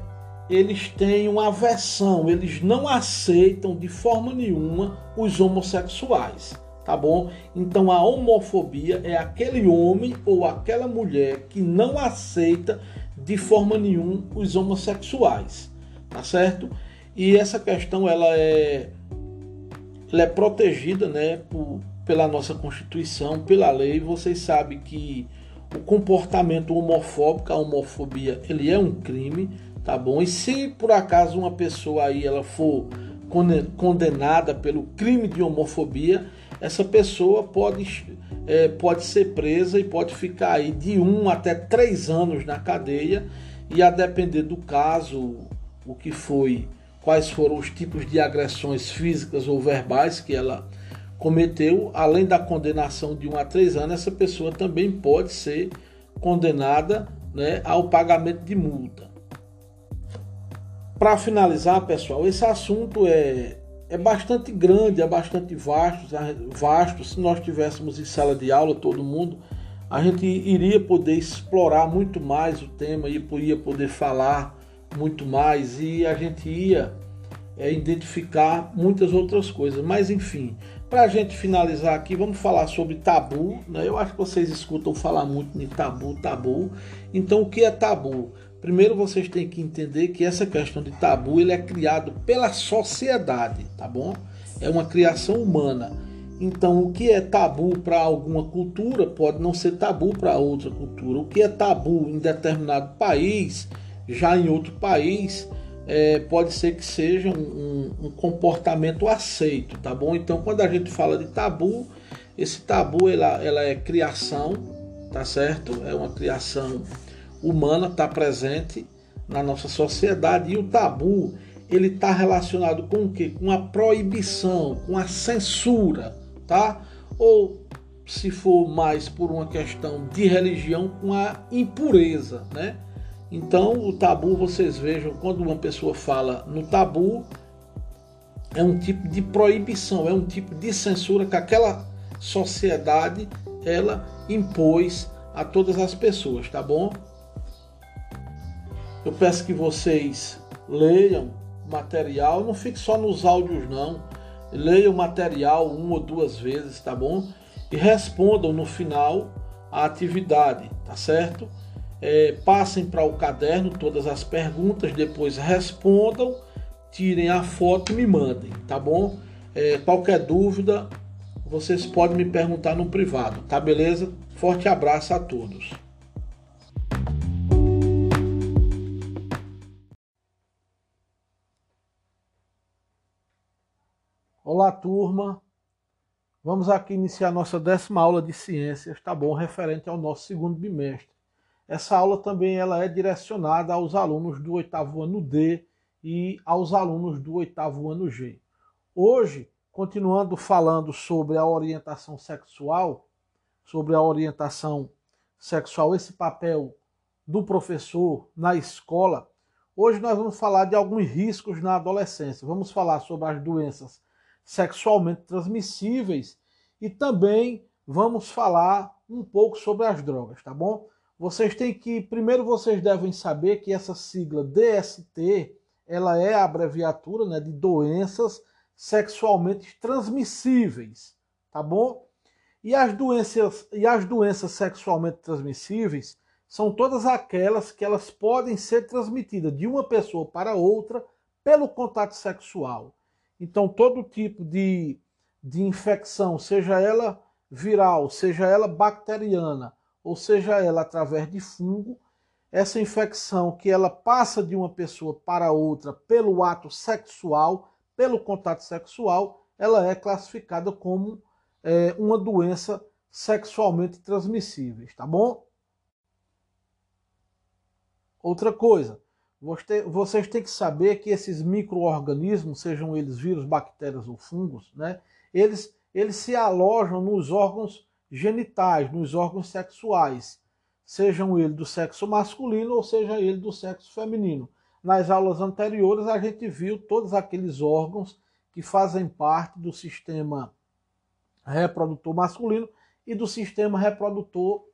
eles têm uma aversão, eles não aceitam de forma nenhuma os homossexuais, tá bom? Então a homofobia é aquele homem ou aquela mulher que não aceita de forma nenhuma os homossexuais, tá certo? E essa questão ela é, ela é protegida, né, por, pela nossa Constituição, pela lei. Vocês sabem que o comportamento homofóbico, a homofobia, ele é um crime, tá bom? E se por acaso uma pessoa aí ela for condenada pelo crime de homofobia, essa pessoa pode, é, pode ser presa e pode ficar aí de um até três anos na cadeia, e a depender do caso, o que foi, quais foram os tipos de agressões físicas ou verbais que ela cometeu, além da condenação de um a três anos, essa pessoa também pode ser condenada, né, ao pagamento de multa. Para finalizar, pessoal, esse assunto é, é bastante grande, é bastante vasto, vasto. Se nós tivéssemos em sala de aula, todo mundo, a gente iria poder explorar muito mais o tema, iria poder falar muito mais e a gente ia é, identificar muitas outras coisas, mas enfim... Para a gente finalizar aqui, vamos falar sobre tabu, né? Eu acho que vocês escutam falar muito de tabu, tabu. Então, o que é tabu? Primeiro, vocês têm que entender que essa questão de tabu ele é criado pela sociedade, tá bom? É uma criação humana. Então, o que é tabu para alguma cultura pode não ser tabu para outra cultura. O que é tabu em determinado país, já em outro país... É, pode ser que seja um, um, um comportamento aceito, tá bom? Então, quando a gente fala de tabu, esse tabu, ela, ela é criação, tá certo? É uma criação humana, está presente na nossa sociedade. E o tabu, ele está relacionado com o quê? Com a proibição, com a censura, tá? Ou, se for mais por uma questão de religião, com a impureza, né? Então, o tabu, vocês vejam, quando uma pessoa fala no tabu, é um tipo de proibição, é um tipo de censura que aquela sociedade, ela impôs a todas as pessoas, tá bom? Eu peço que vocês leiam o material, não fique só nos áudios, não. Leiam o material uma ou duas vezes, tá bom? E respondam no final a atividade, tá certo? É, passem para o caderno todas as perguntas, depois respondam, tirem a foto e me mandem, tá bom? É, qualquer dúvida, vocês podem me perguntar no privado, tá beleza? Forte abraço a todos. Olá, turma. Vamos aqui iniciar nossa décima aula de ciências, tá bom? Referente ao nosso segundo bimestre. Essa aula também ela é direcionada aos alunos do oitavo ano D e aos alunos do oitavo ano G. Hoje, continuando falando sobre a orientação sexual, sobre a orientação sexual, esse papel do professor na escola, hoje nós vamos falar de alguns riscos na adolescência. Vamos falar sobre as doenças sexualmente transmissíveis e também vamos falar um pouco sobre as drogas, tá bom? Vocês têm que, primeiro vocês devem saber que essa sigla D S T, ela é a abreviatura, né, de doenças sexualmente transmissíveis, tá bom? E as doenças, e as doenças sexualmente transmissíveis são todas aquelas que elas podem ser transmitidas de uma pessoa para outra pelo contato sexual. Então, todo tipo de, de infecção, seja ela viral, seja ela bacteriana, ou seja ela através de fungo, essa infecção que ela passa de uma pessoa para outra pelo ato sexual, pelo contato sexual, ela é classificada como é, uma doença sexualmente transmissível, tá bom? Outra coisa, vocês têm que saber que esses micro-organismos, sejam eles vírus, bactérias ou fungos, né, eles, eles se alojam nos órgãos genitais, nos órgãos sexuais, sejam eles do sexo masculino ou seja ele do sexo feminino. Nas aulas anteriores a gente viu todos aqueles órgãos que fazem parte do sistema reprodutor masculino e do sistema reprodutor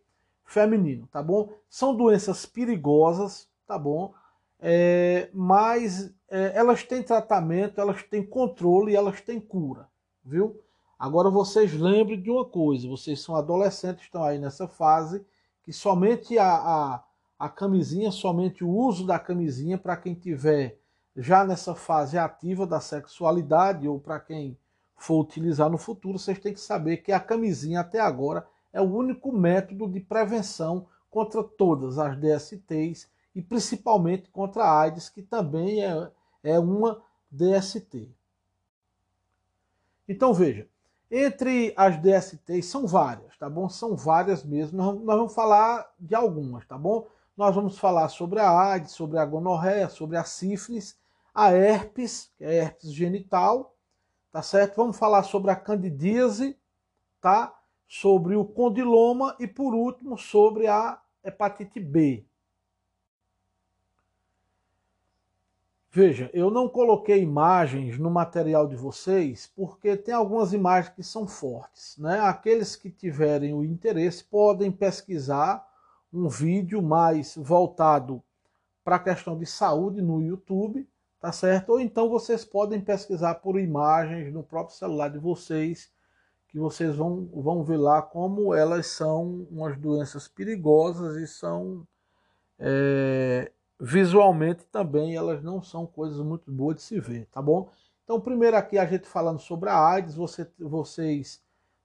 feminino, tá bom? São doenças perigosas, tá bom? É, mas é, elas têm tratamento, elas têm controle e elas têm cura, viu? Agora vocês lembrem de uma coisa, vocês são adolescentes, estão aí nessa fase, que somente a... a A camisinha, somente o uso da camisinha para quem tiver já nessa fase ativa da sexualidade ou para quem for utilizar no futuro, vocês têm que saber que a camisinha até agora é o único método de prevenção contra todas as D S Ts e principalmente contra a AIDS, que também é, é uma D S T. Então veja, entre as D S Ts são várias, tá bom? São várias mesmo, nós, nós vamos falar de algumas, tá bom? Nós vamos falar sobre a AIDS, sobre a gonorreia, sobre a sífilis, a herpes, que é herpes genital, tá certo? Vamos falar sobre a candidíase, tá? Sobre o condiloma e, por último, sobre a hepatite B. Veja, eu não coloquei imagens no material de vocês porque tem algumas imagens que são fortes, né? Aqueles que tiverem o interesse podem pesquisar um vídeo mais voltado para a questão de saúde no YouTube, tá certo? Ou então vocês podem pesquisar por imagens no próprio celular de vocês, que vocês vão, vão ver lá como elas são umas doenças perigosas e são é, visualmente também elas não são coisas muito boas de se ver, tá bom? Então primeiro aqui a gente falando sobre a AIDS, você, vocês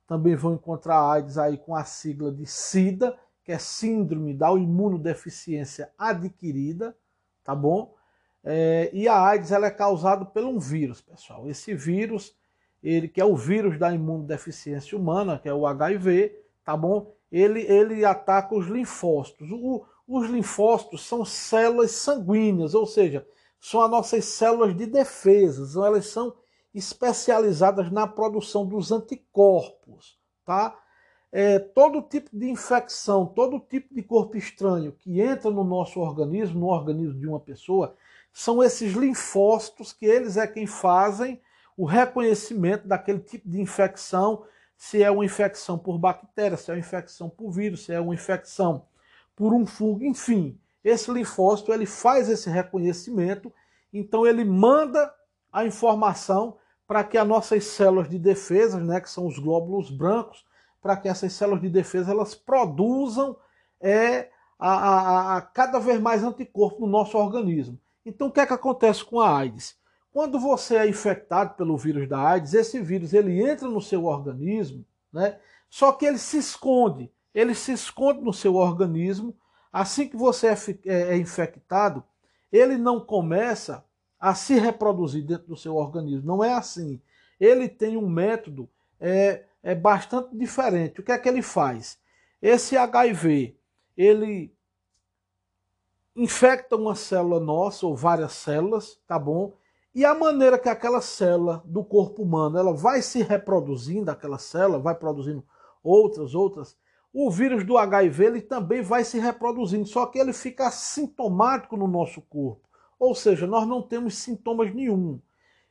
também vão encontrar a AIDS aí com a sigla de SIDA, que é síndrome da imunodeficiência adquirida, tá bom? É, e a AIDS ela é causada por um vírus, pessoal. Esse vírus, ele que é o vírus da imunodeficiência humana, que é o H I V, tá bom? Ele, ele ataca os linfócitos. O, os linfócitos são células sanguíneas, ou seja, são as nossas células de defesa. Elas são especializadas na produção dos anticorpos, tá? É, todo tipo de infecção, todo tipo de corpo estranho que entra no nosso organismo, no organismo de uma pessoa, são esses linfócitos que eles é quem fazem o reconhecimento daquele tipo de infecção, se é uma infecção por bactéria, se é uma infecção por vírus, se é uma infecção por um fungo, enfim. Esse linfócito, ele faz esse reconhecimento, então ele manda a informação para que as nossas células de defesa, né, que são os glóbulos brancos, para que essas células de defesa elas produzam é, a, a, a cada vez mais anticorpo no nosso organismo. Então o que é que acontece com a AIDS? Quando você é infectado pelo vírus da AIDS, esse vírus ele entra no seu organismo, né? Só que ele se esconde, ele se esconde no seu organismo. Assim que você é, é, é infectado, ele não começa a se reproduzir dentro do seu organismo, não é assim. ele tem um método é, é bastante diferente. O que é que ele faz? Esse H I V, ele infecta uma célula nossa, ou várias células, tá bom? E a maneira que aquela célula do corpo humano, ela vai se reproduzindo, aquela célula vai produzindo outras, outras, o vírus do H I V ele também vai se reproduzindo, só que ele fica assintomático no nosso corpo. Ou seja, nós não temos sintomas nenhum.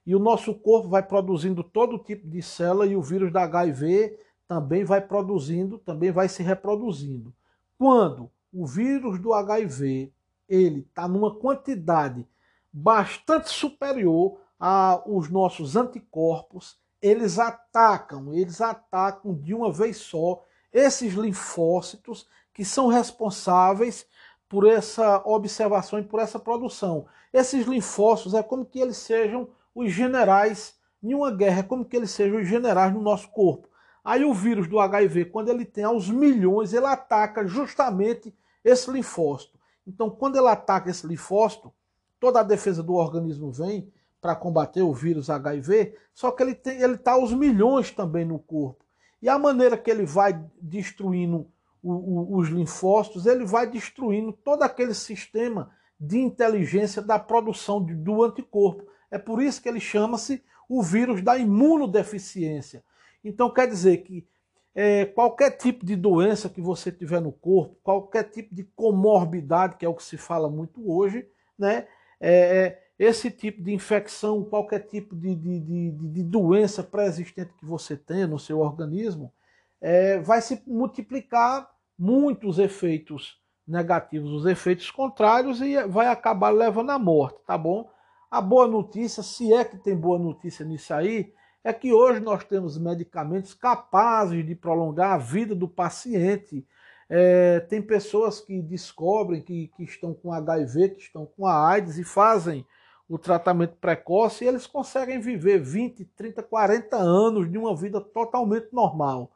E o nosso corpo vai produzindo todo tipo de célula e o vírus da H I V também vai produzindo, também vai se reproduzindo. Quando o vírus do H I V ele está numa quantidade bastante superior aos nossos anticorpos, eles atacam, eles atacam de uma vez só esses linfócitos que são responsáveis por essa observação e por essa produção. Esses linfócitos é como que eles sejam os generais em uma guerra, é como que eles sejam os generais no nosso corpo. Aí o vírus do H I V, quando ele tem aos milhões, ele ataca justamente esse linfócito. Então, quando ele ataca esse linfócito, toda a defesa do organismo vem para combater o vírus H I V, só que ele tem, ele está aos milhões também no corpo. E a maneira que ele vai destruindo o, o, os linfócitos, ele vai destruindo todo aquele sistema de inteligência da produção de, do anticorpo. É por isso que ele chama-se o vírus da imunodeficiência. Então quer dizer que é, qualquer tipo de doença que você tiver no corpo, qualquer tipo de comorbidade, que é o que se fala muito hoje, né? É, esse tipo de infecção, qualquer tipo de, de, de, de doença pré-existente que você tenha no seu organismo, é, vai se multiplicar muitos efeitos negativos, os efeitos contrários, e vai acabar levando à morte, tá bom? A boa notícia, se é que tem boa notícia nisso aí, é que hoje nós temos medicamentos capazes de prolongar a vida do paciente. É, tem pessoas que descobrem que, que estão com H I V, que estão com a AIDS e fazem o tratamento precoce e eles conseguem viver vinte, trinta, quarenta anos de uma vida totalmente normal,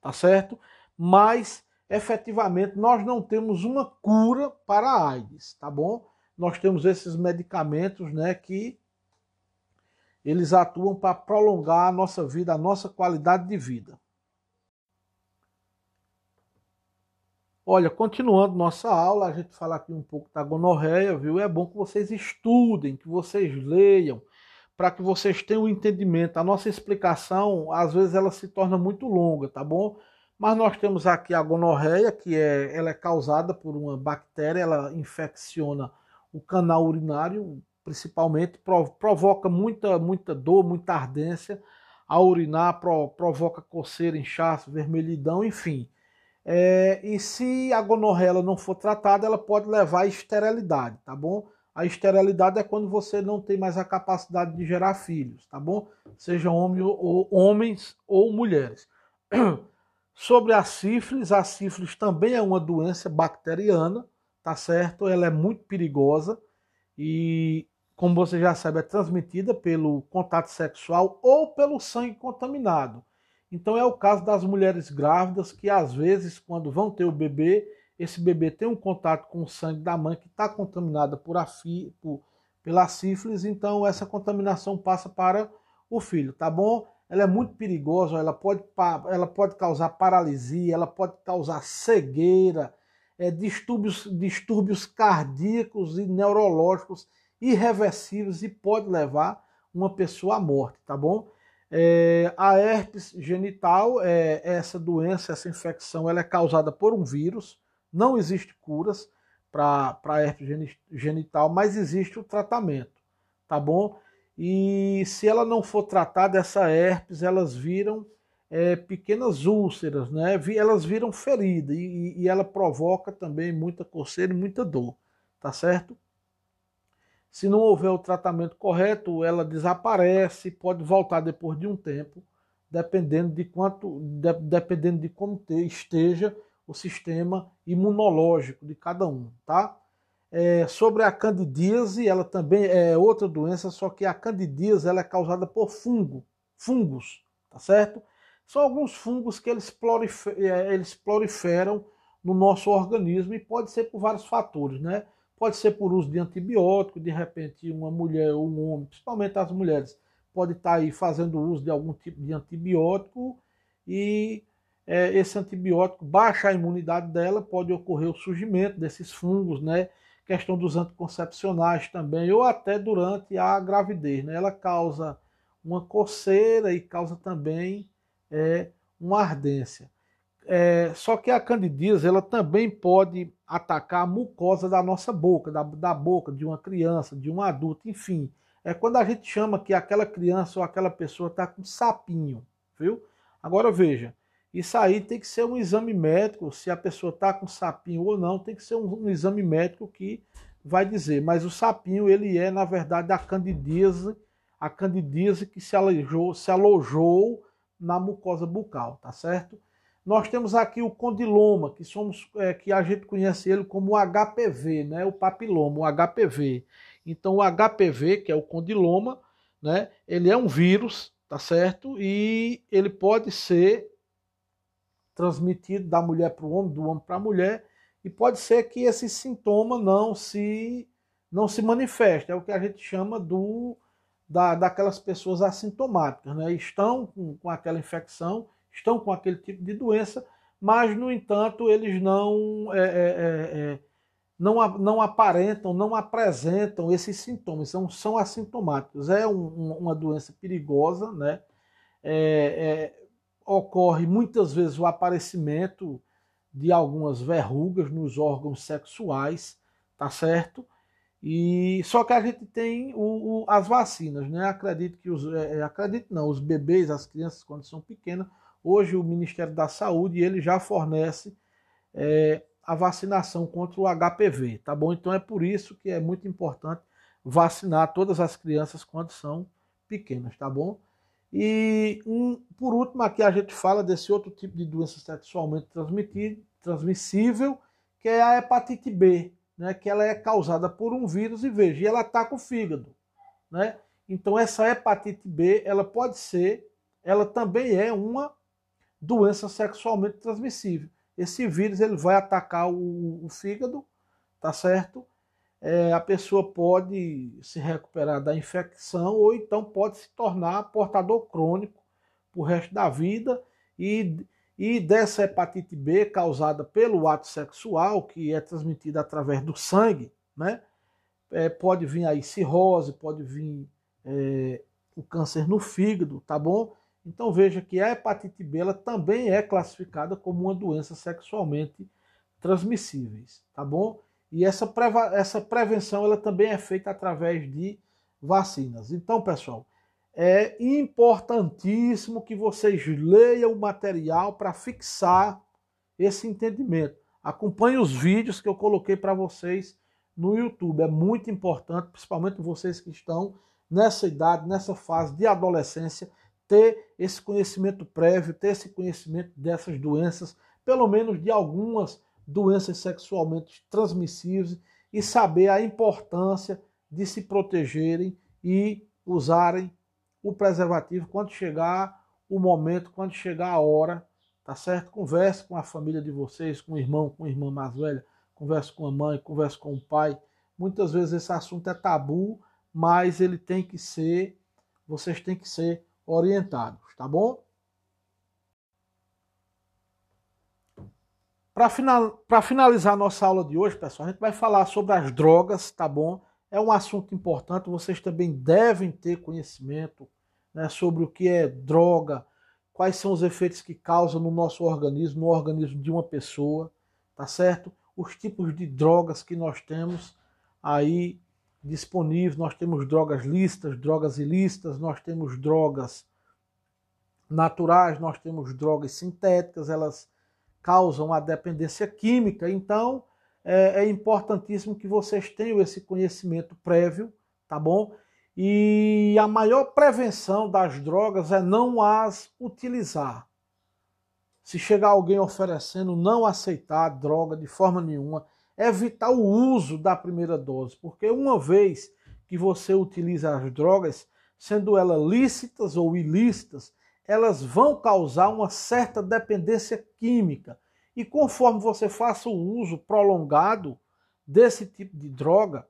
tá certo? Mas, efetivamente, nós não temos uma cura para a AIDS, tá bom? Nós temos esses medicamentos, né, que eles atuam para prolongar a nossa vida, a nossa qualidade de vida. Olha, continuando nossa aula, a gente fala aqui um pouco da gonorreia, viu? É bom que vocês estudem, que vocês leiam, para que vocês tenham um entendimento. A nossa explicação, às vezes, ela se torna muito longa, tá bom? Mas nós temos aqui a gonorreia, que é, ela é causada por uma bactéria, ela infecciona o canal urinário, principalmente, provoca muita, muita dor, muita ardência. A urinar provoca coceira, inchaço, vermelhidão, enfim. É, e se a gonorreia não for tratada, ela pode levar à esterilidade, tá bom? A esterilidade é quando você não tem mais a capacidade de gerar filhos, tá bom? Seja homem ou, homens ou mulheres. Sobre a sífilis, a sífilis também é uma doença bacteriana, tá certo? Ela é muito perigosa e, como você já sabe, é transmitida pelo contato sexual ou pelo sangue contaminado. Então é o caso das mulheres grávidas que, às vezes, quando vão ter o bebê, esse bebê tem um contato com o sangue da mãe que está contaminada por a fi, por, pela sífilis, então essa contaminação passa para o filho, tá bom? Ela é muito perigosa, ela pode, ela pode causar paralisia, ela pode causar cegueira, é, distúrbios, distúrbios cardíacos e neurológicos irreversíveis e pode levar uma pessoa à morte, tá bom? É, a herpes genital, é, essa doença, essa infecção, ela é causada por um vírus. Não existe curas para a herpes genital, mas existe o tratamento, tá bom? E se ela não for tratada, essa herpes, elas viram é, pequenas úlceras, né? Elas viram ferida e, e ela provoca também muita coceira e muita dor, tá certo? Se não houver o tratamento correto, ela desaparece e pode voltar depois de um tempo, dependendo de quanto, de, dependendo de como esteja o sistema imunológico de cada um, tá? É, sobre a candidíase, ela também é outra doença, só que a candidíase ela é causada por fungo, fungos, tá certo? São alguns fungos que eles, prolif eles proliferam no nosso organismo e pode ser por vários fatores, né? Pode ser por uso de antibiótico, de repente uma mulher ou um homem, principalmente as mulheres, pode estar aí fazendo uso de algum tipo de antibiótico e é, esse antibiótico baixa a imunidade dela, pode ocorrer o surgimento desses fungos, né? Questão dos anticoncepcionais também, ou até durante a gravidez, né? Ela causa uma coceira e causa também é, uma ardência. É, só que a candidíase ela também pode atacar a mucosa da nossa boca, da, da boca de uma criança, de um adulto, enfim. É quando a gente chama que aquela criança ou aquela pessoa está com sapinho, viu? Agora veja, isso aí tem que ser um exame médico, se a pessoa está com sapinho ou não, tem que ser um, um exame médico que vai dizer. Mas o sapinho, ele é, na verdade, a candidíase, a candidíase que se alojou, se alojou na mucosa bucal, tá certo? Nós temos aqui o condiloma, que, somos, é, que a gente conhece ele como H P V, né? O papiloma, o H P V. Então, o H P V, que é o condiloma, né? Ele é um vírus, tá certo? E ele pode ser transmitido da mulher para o homem, do homem para a mulher, e pode ser que esse sintoma não se, não se manifeste. É o que a gente chama do, da, daquelas pessoas assintomáticas, né? Estão com, com aquela infecção, estão com aquele tipo de doença, mas, no entanto, eles não, é, é, é, não, não aparentam, não apresentam esses sintomas, são, são assintomáticos. É um, uma doença perigosa, né? É, é, ocorre muitas vezes o aparecimento de algumas verrugas nos órgãos sexuais, tá certo? E, só que a gente tem o, o, as vacinas, né? Acredito que os, é, acredito não, os bebês, as crianças, quando são pequenas, hoje o Ministério da Saúde ele já fornece é, a vacinação contra o H P V, tá bom? Então é por isso que é muito importante vacinar todas as crianças quando são pequenas, tá bom? E um, por último aqui a gente fala desse outro tipo de doença sexualmente transmissível, que é a hepatite B, né? Que ela é causada por um vírus e veja, e ela ataca o fígado, né? Então essa hepatite B, ela pode ser, ela também é uma doença sexualmente transmissível. Esse vírus ele vai atacar o, o fígado, tá certo? É, a pessoa pode se recuperar da infecção ou então pode se tornar portador crônico pro resto da vida e, e dessa hepatite B causada pelo ato sexual, que é transmitida através do sangue, né? É, pode vir aí cirrose, pode vir é, o câncer no fígado, tá bom? Então veja que a hepatite B ela também é classificada como uma doença sexualmente transmissível, tá bom? E essa, preve essa prevenção ela também é feita através de vacinas. Então, pessoal, é importantíssimo que vocês leiam o material para fixar esse entendimento. Acompanhe os vídeos que eu coloquei para vocês no YouTube. É muito importante, principalmente vocês que estão nessa idade, nessa fase de adolescência, ter esse conhecimento prévio, ter esse conhecimento dessas doenças, pelo menos de algumas doenças sexualmente transmissíveis e saber a importância de se protegerem e usarem o preservativo quando chegar o momento, quando chegar a hora, tá certo? Converse com a família de vocês, com o irmão, com a irmã mais velha, converse com a mãe, converse com o pai. Muitas vezes esse assunto é tabu, mas ele tem que ser, vocês têm que ser orientados, tá bom? Para final, para finalizar nossa aula de hoje, pessoal, a gente vai falar sobre as drogas, tá bom? É um assunto importante, vocês também devem ter conhecimento, né, sobre o que é droga, quais são os efeitos que causam no nosso organismo, no organismo de uma pessoa, tá certo? Os tipos de drogas que nós temos aí disponíveis, nós temos drogas lícitas, drogas ilícitas, nós temos drogas naturais, nós temos drogas sintéticas, elas causam a dependência química, então é, é importantíssimo que vocês tenham esse conhecimento prévio, tá bom? E a maior prevenção das drogas é não as utilizar. Se chegar alguém oferecendo, não aceitar a droga de forma nenhuma, evitar o uso da primeira dose, porque uma vez que você utiliza as drogas, sendo elas lícitas ou ilícitas, elas vão causar uma certa dependência química. E conforme você faça o uso prolongado desse tipo de droga,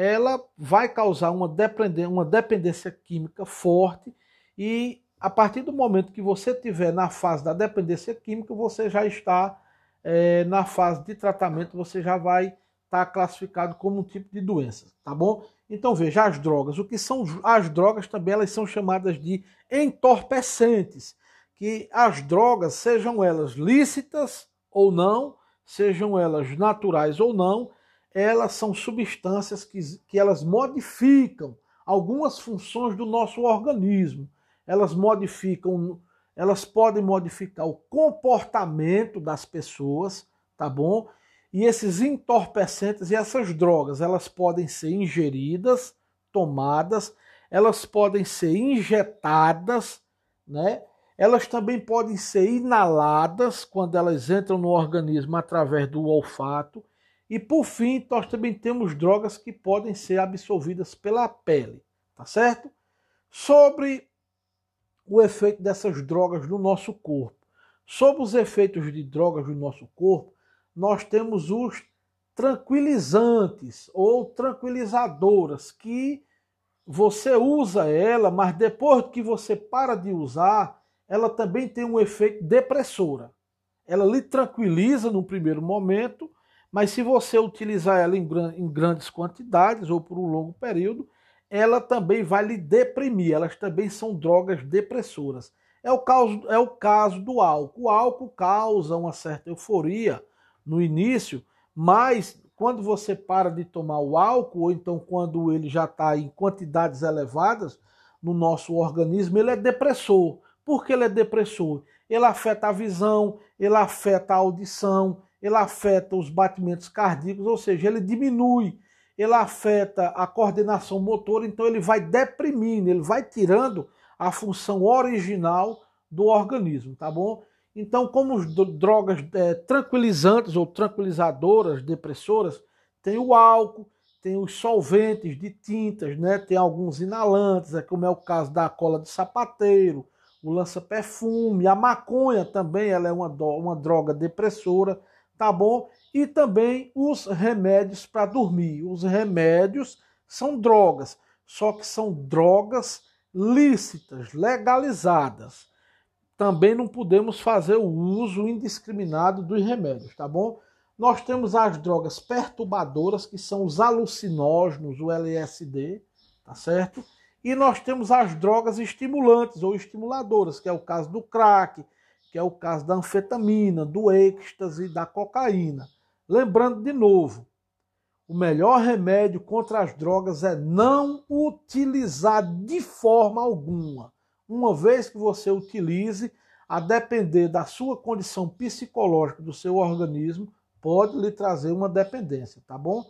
ela vai causar uma dependência, uma dependência química forte, e a partir do momento que você estiver na fase da dependência química, você já está é, na fase de tratamento, você já vai estar classificado como um tipo de doença, tá bom? Então veja, as drogas, o que são as drogas também, elas são chamadas de entorpecentes, que as drogas, sejam elas lícitas ou não, sejam elas naturais ou não, elas são substâncias que, que elas modificam algumas funções do nosso organismo. Elas modificam, elas podem modificar o comportamento das pessoas, tá bom? E esses entorpecentes e essas drogas, elas podem ser ingeridas, tomadas, elas podem ser injetadas, né? Elas também podem ser inaladas quando elas entram no organismo através do olfato. E por fim, nós também temos drogas que podem ser absorvidas pela pele, tá certo? Sobre o efeito dessas drogas no nosso corpo. Sobre os efeitos de drogas no nosso corpo, nós temos os tranquilizantes ou tranquilizadoras, que você usa ela, mas depois que você para de usar, ela também tem um efeito depressora. Ela lhe tranquiliza no primeiro momento, mas se você utilizar ela em grandes quantidades ou por um longo período, ela também vai lhe deprimir. Elas também são drogas depressoras. É o caso, é o caso do álcool. O álcool causa uma certa euforia no início, mas quando você para de tomar o álcool, ou então quando ele já está em quantidades elevadas no nosso organismo, ele é depressor. Por que ele é depressor? Ele afeta a visão, ele afeta a audição, ele afeta os batimentos cardíacos, ou seja, ele diminui, ele afeta a coordenação motora, então ele vai deprimindo, ele vai tirando a função original do organismo, tá bom? Então, como drogas é, tranquilizantes ou tranquilizadoras, depressoras, tem o álcool, tem os solventes de tintas, né? Tem alguns inalantes, como é o caso da cola de sapateiro, o lança-perfume, a maconha também, ela é uma, uma droga depressora, tá bom? E também os remédios para dormir. Os remédios são drogas, só que são drogas lícitas, legalizadas. Também não podemos fazer o uso indiscriminado dos remédios, tá bom? Nós temos as drogas perturbadoras, que são os alucinógenos, o L S D, tá certo? E nós temos as drogas estimulantes ou estimuladoras, que é o caso do crack, que é o caso da anfetamina, do êxtase, da cocaína. Lembrando de novo, o melhor remédio contra as drogas é não utilizar de forma alguma. Uma vez que você utilize, a depender da sua condição psicológica do seu organismo, pode lhe trazer uma dependência, tá bom?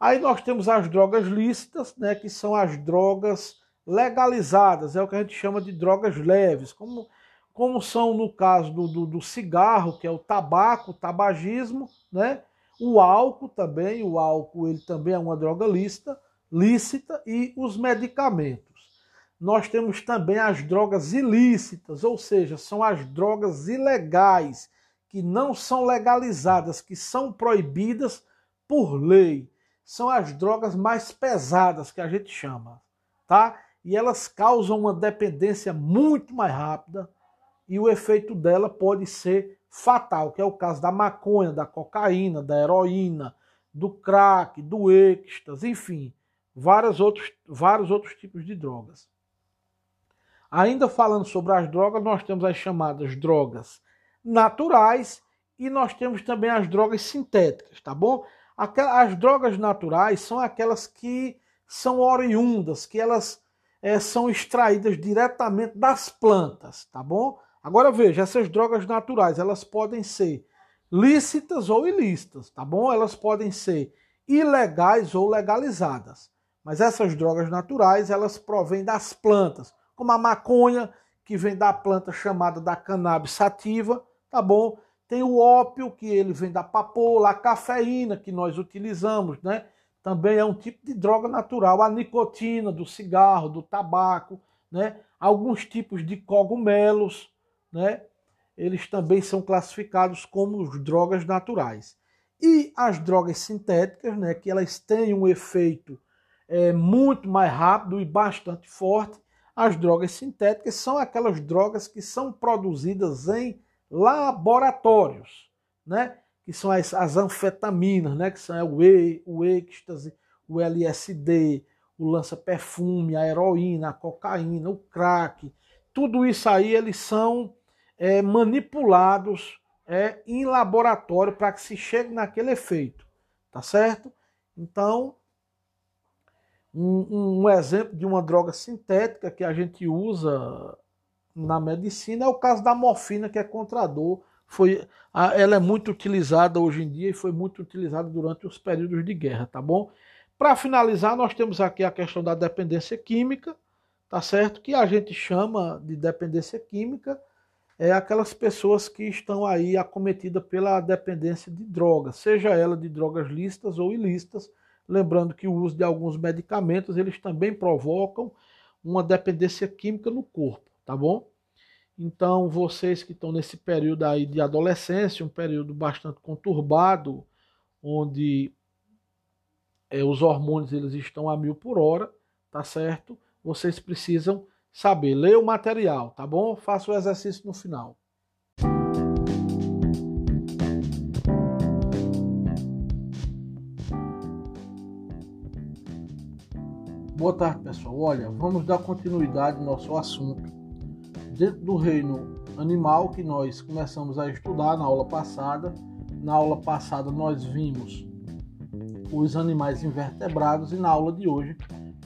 Aí nós temos as drogas lícitas, né, que são as drogas legalizadas, é o que a gente chama de drogas leves, como... como são no caso do, do, do cigarro, que é o tabaco, o tabagismo, né? O álcool também, o álcool ele também é uma droga lícita, lícita, e os medicamentos. Nós temos também as drogas ilícitas, ou seja, são as drogas ilegais, que não são legalizadas, que são proibidas por lei. São as drogas mais pesadas que a gente chama, tá? E elas causam uma dependência muito mais rápida, e o efeito dela pode ser fatal, que é o caso da maconha, da cocaína, da heroína, do crack, do êxtase, enfim, vários outros, vários outros tipos de drogas. Ainda falando sobre as drogas, nós temos as chamadas drogas naturais e nós temos também as drogas sintéticas, tá bom? As drogas naturais são aquelas que são oriundas, que elas é, são extraídas diretamente das plantas, tá bom? Agora veja, essas drogas naturais, elas podem ser lícitas ou ilícitas, tá bom? Elas podem ser ilegais ou legalizadas. Mas essas drogas naturais, elas provêm das plantas, como a maconha, que vem da planta chamada da cannabis sativa, tá bom? Tem o ópio, que ele vem da papoula, a cafeína, que nós utilizamos, né? Também é um tipo de droga natural, a nicotina do cigarro, do tabaco, né? Alguns tipos de cogumelos, né? Eles também são classificados como drogas naturais. E as drogas sintéticas, né? Que elas têm um efeito é, muito mais rápido e bastante forte. As drogas sintéticas são aquelas drogas que são produzidas em laboratórios, né? Que são as, as anfetaminas, né? Que são o whey, o êxtase, o L S D, o lança-perfume, a heroína, a cocaína, o crack. Tudo isso aí eles são é, manipulados é, em laboratório para que se chegue naquele efeito, tá certo? Então, um, um exemplo de uma droga sintética que a gente usa na medicina é o caso da morfina, que é contra dor. Foi, ela é muito utilizada hoje em dia e foi muito utilizada durante os períodos de guerra, tá bom? Para finalizar, nós temos aqui a questão da dependência química, tá certo? Que a gente chama de dependência química é aquelas pessoas que estão aí acometidas pela dependência de drogas, seja ela de drogas lícitas ou ilícitas. Lembrando que o uso de alguns medicamentos, eles também provocam uma dependência química no corpo, tá bom? Então, vocês que estão nesse período aí de adolescência, um período bastante conturbado, onde é, os hormônios eles estão a mil por hora, tá certo? Vocês precisam saber, ler o material, tá bom? Faça o exercício no final. Boa tarde, pessoal. Olha, vamos dar continuidade ao nosso assunto. Dentro do reino animal que nós começamos a estudar na aula passada, na aula passada nós vimos os animais invertebrados e na aula de hoje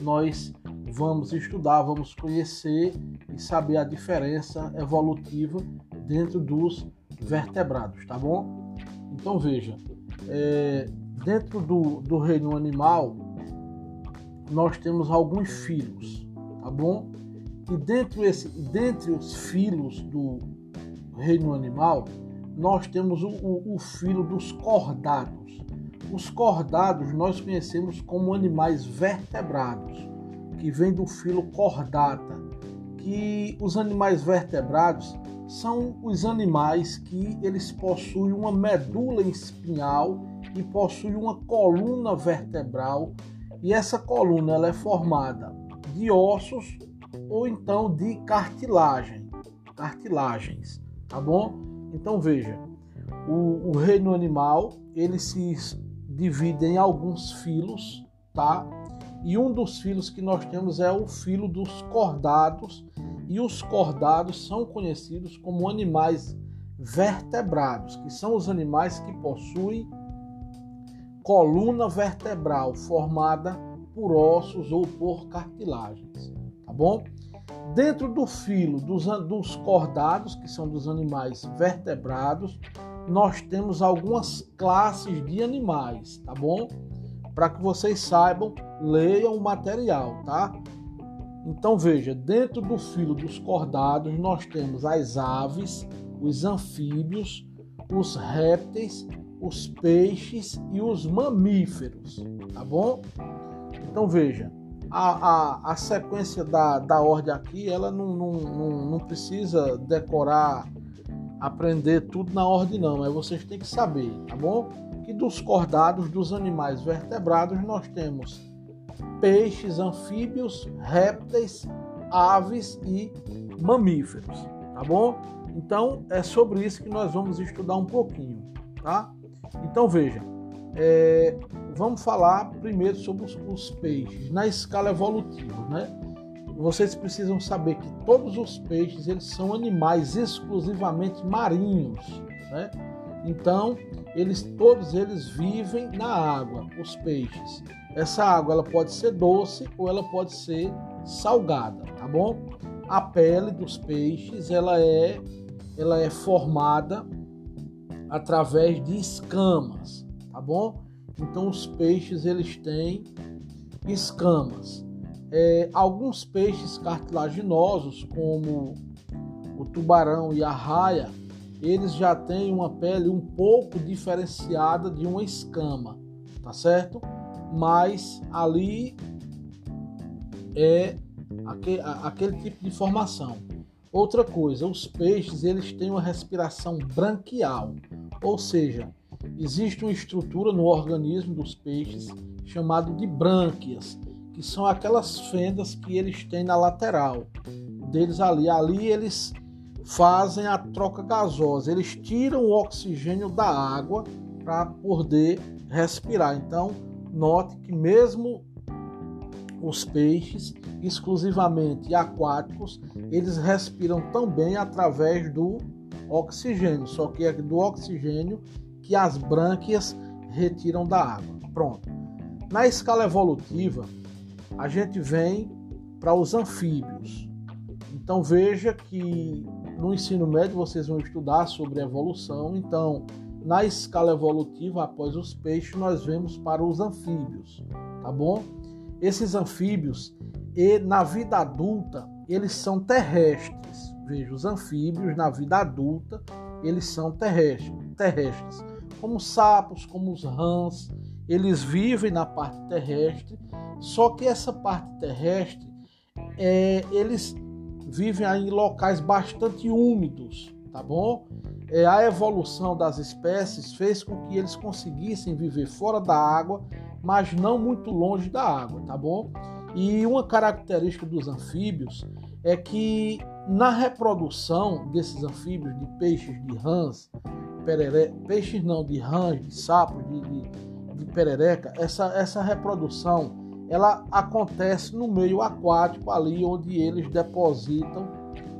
nós vamos estudar, vamos conhecer e saber a diferença evolutiva dentro dos vertebrados, tá bom? Então veja, é, dentro do, do reino animal nós temos alguns filos, tá bom? E dentro esse, dentre os filos do reino animal, nós temos o, o, o filo dos cordados. Os cordados nós conhecemos como animais vertebrados, que vem do filo cordata, que os animais vertebrados são os animais que eles possuem uma medula espinhal e possuem uma coluna vertebral. E essa coluna ela é formada de ossos, ou então de cartilagem, cartilagens, tá bom? Então veja, o, o reino animal, ele se divide em alguns filos, tá? E um dos filos que nós temos é o filo dos cordados, e os cordados são conhecidos como animais vertebrados, que são os animais que possuem coluna vertebral formada por ossos ou por cartilagens. Bom, dentro do filo dos, dos cordados, que são dos animais vertebrados, nós temos algumas classes de animais, tá bom? Para que vocês saibam, leiam o material, tá? Então veja, dentro do filo dos cordados nós temos as aves, os anfíbios, os répteis, os peixes e os mamíferos, tá bom? Então veja, A, a, a sequência da, da ordem aqui, ela não, não, não, não precisa decorar, aprender tudo na ordem não, mas vocês têm que saber, tá bom? Que dos cordados, dos animais vertebrados, nós temos peixes, anfíbios, répteis, aves e mamíferos, tá bom? Então, é sobre isso que nós vamos estudar um pouquinho, tá? Então, veja, é... vamos falar primeiro sobre os, os peixes, na escala evolutiva, né? Vocês precisam saber que todos os peixes, eles são animais exclusivamente marinhos, né? Então, eles, todos eles vivem na água, os peixes. Essa água, ela pode ser doce ou ela pode ser salgada, tá bom? A pele dos peixes, ela é, ela é formada através de escamas, tá bom? Então os peixes eles têm escamas. É, alguns peixes cartilaginosos, como o tubarão e a arraia, eles já têm uma pele um pouco diferenciada de uma escama, tá certo? Mas ali é aquele, aquele tipo de formação. Outra coisa, os peixes eles têm uma respiração branquial, ou seja, existe uma estrutura no organismo dos peixes chamada de brânquias, que que são aquelas fendas que eles têm na lateral deles ali. Ali eles fazem a troca gasosa, eles tiram o oxigênio da água para poder respirar. Então, note que mesmo os peixes, exclusivamente aquáticos, eles respiram também através do oxigênio, só que é do oxigênio que as brânquias retiram da água. Pronto. Na escala evolutiva, a gente vem para os anfíbios. Então veja que no ensino médio vocês vão estudar sobre evolução. Então, na escala evolutiva, após os peixes, nós vemos para os anfíbios, tá bom? Esses anfíbios, e na vida adulta, eles são terrestres. Veja, os anfíbios, na vida adulta, eles são terrestres, terrestres. Como sapos, como os rãs, eles vivem na parte terrestre, só que essa parte terrestre, é, eles vivem aí em locais bastante úmidos, tá bom? É, a evolução das espécies fez com que eles conseguissem viver fora da água, mas não muito longe da água, tá bom? E uma característica dos anfíbios é que na reprodução desses anfíbios, de peixes, de rãs, perere... peixes não, de rãs, de sapos, de, de, de perereca, essa, essa reprodução, ela acontece no meio aquático, ali onde eles depositam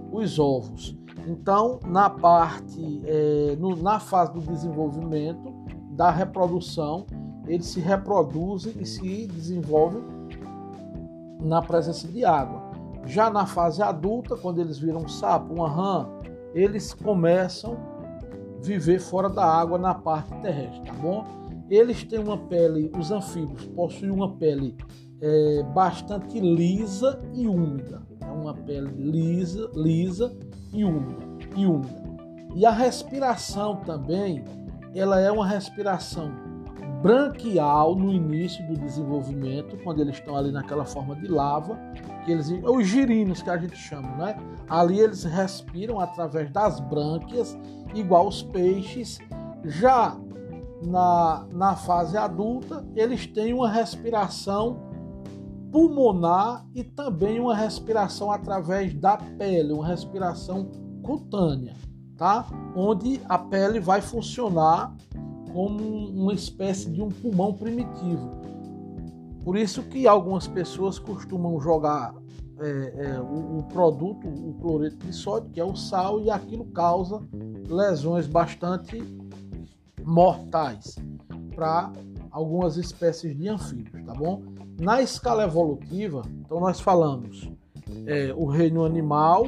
os ovos. Então, na parte, é, no, na fase do desenvolvimento, da reprodução, eles se reproduzem e se desenvolvem na presença de água. Já na fase adulta, quando eles viram um sapo, uma rã, eles começam a viver fora da água na parte terrestre, tá bom? Eles têm uma pele, os anfíbios possuem uma pele é, bastante lisa e úmida. É uma pele lisa, lisa e úmida, e úmida. E a respiração também, ela é uma respiração branquial no início do desenvolvimento, quando eles estão ali naquela forma de lava, que eles, os girinos que a gente chama, né? Ali eles respiram através das brânquias, igual os peixes. Já na, na fase adulta, eles têm uma respiração pulmonar e também uma respiração através da pele, uma respiração cutânea, tá? Onde a pele vai funcionar como uma espécie de um pulmão primitivo. Por isso que algumas pessoas costumam jogar é, é, o, o produto, o cloreto de sódio, que é o sal, e aquilo causa lesões bastante mortais para algumas espécies de anfíbios, tá bom? Na escala evolutiva, então nós falamos é, o reino animal,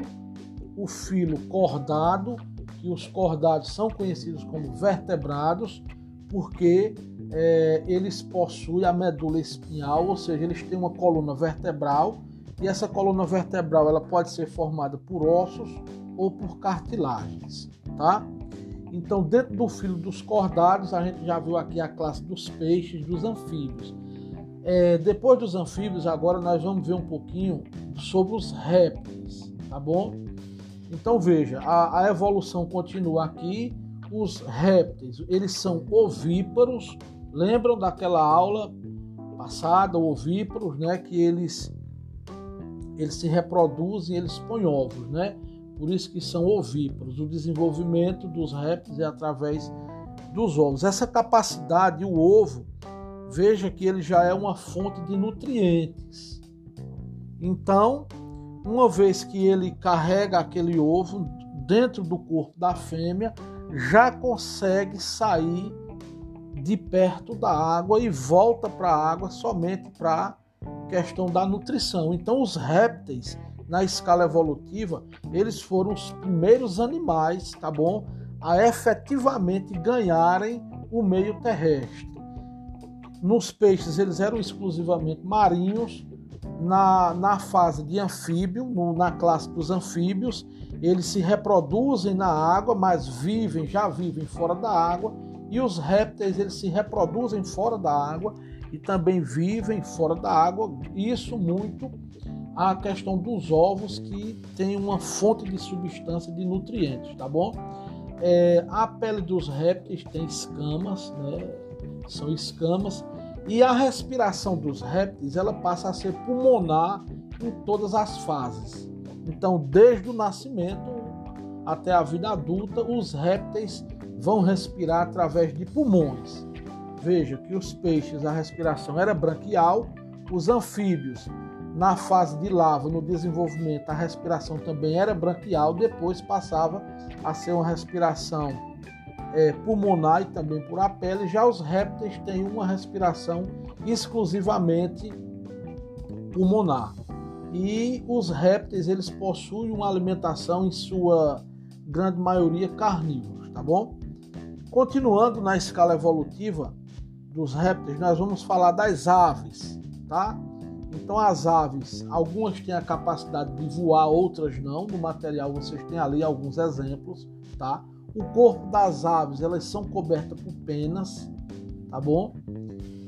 o filo cordado, que os cordados são conhecidos como vertebrados, porque é, eles possuem a medula espinhal, ou seja, eles têm uma coluna vertebral, e essa coluna vertebral ela pode ser formada por ossos ou por cartilagens, tá? Então, dentro do filo dos cordados, a gente já viu aqui a classe dos peixes, dos anfíbios. É, depois dos anfíbios, agora nós vamos ver um pouquinho sobre os répteis, tá bom? Então veja, a, a evolução continua aqui. Os répteis, eles são ovíparos. Lembram daquela aula passada, ovíparos, né? Que eles, eles se reproduzem, eles põem ovos, né? Por isso que são ovíparos. O desenvolvimento dos répteis é através dos ovos. Essa capacidade, o ovo, veja que ele já é uma fonte de nutrientes. Então, uma vez que ele carrega aquele ovo dentro do corpo da fêmea, já consegue sair de perto da água e volta para a água somente para a questão da nutrição. Então, os répteis, na escala evolutiva, eles foram os primeiros animais, tá bom, a efetivamente ganharem o meio terrestre. Nos peixes, eles eram exclusivamente marinhos. Na, na fase de anfíbio, no, na classe dos anfíbios, eles se reproduzem na água, mas vivem, já vivem fora da água. E os répteis, eles se reproduzem fora da água e também vivem fora da água. Isso muito a questão dos ovos, que tem uma fonte de substância, de nutrientes, tá bom? É, a pele dos répteis tem escamas, né? São escamas. E a respiração dos répteis, ela passa a ser pulmonar em todas as fases. Então, desde o nascimento até a vida adulta, os répteis vão respirar através de pulmões. Veja que os peixes, a respiração era branquial, os anfíbios, na fase de larva, no desenvolvimento, a respiração também era branquial, depois passava a ser uma respiração é, pulmonar e também por a pele. Já os répteis têm uma respiração exclusivamente pulmonar. E os répteis, eles possuem uma alimentação, em sua grande maioria, carnívoros, tá bom? Continuando na escala evolutiva dos répteis, nós vamos falar das aves, tá? Então, as aves, algumas têm a capacidade de voar, outras não. No material vocês têm ali alguns exemplos, tá? O corpo das aves, elas são cobertas por penas, tá bom?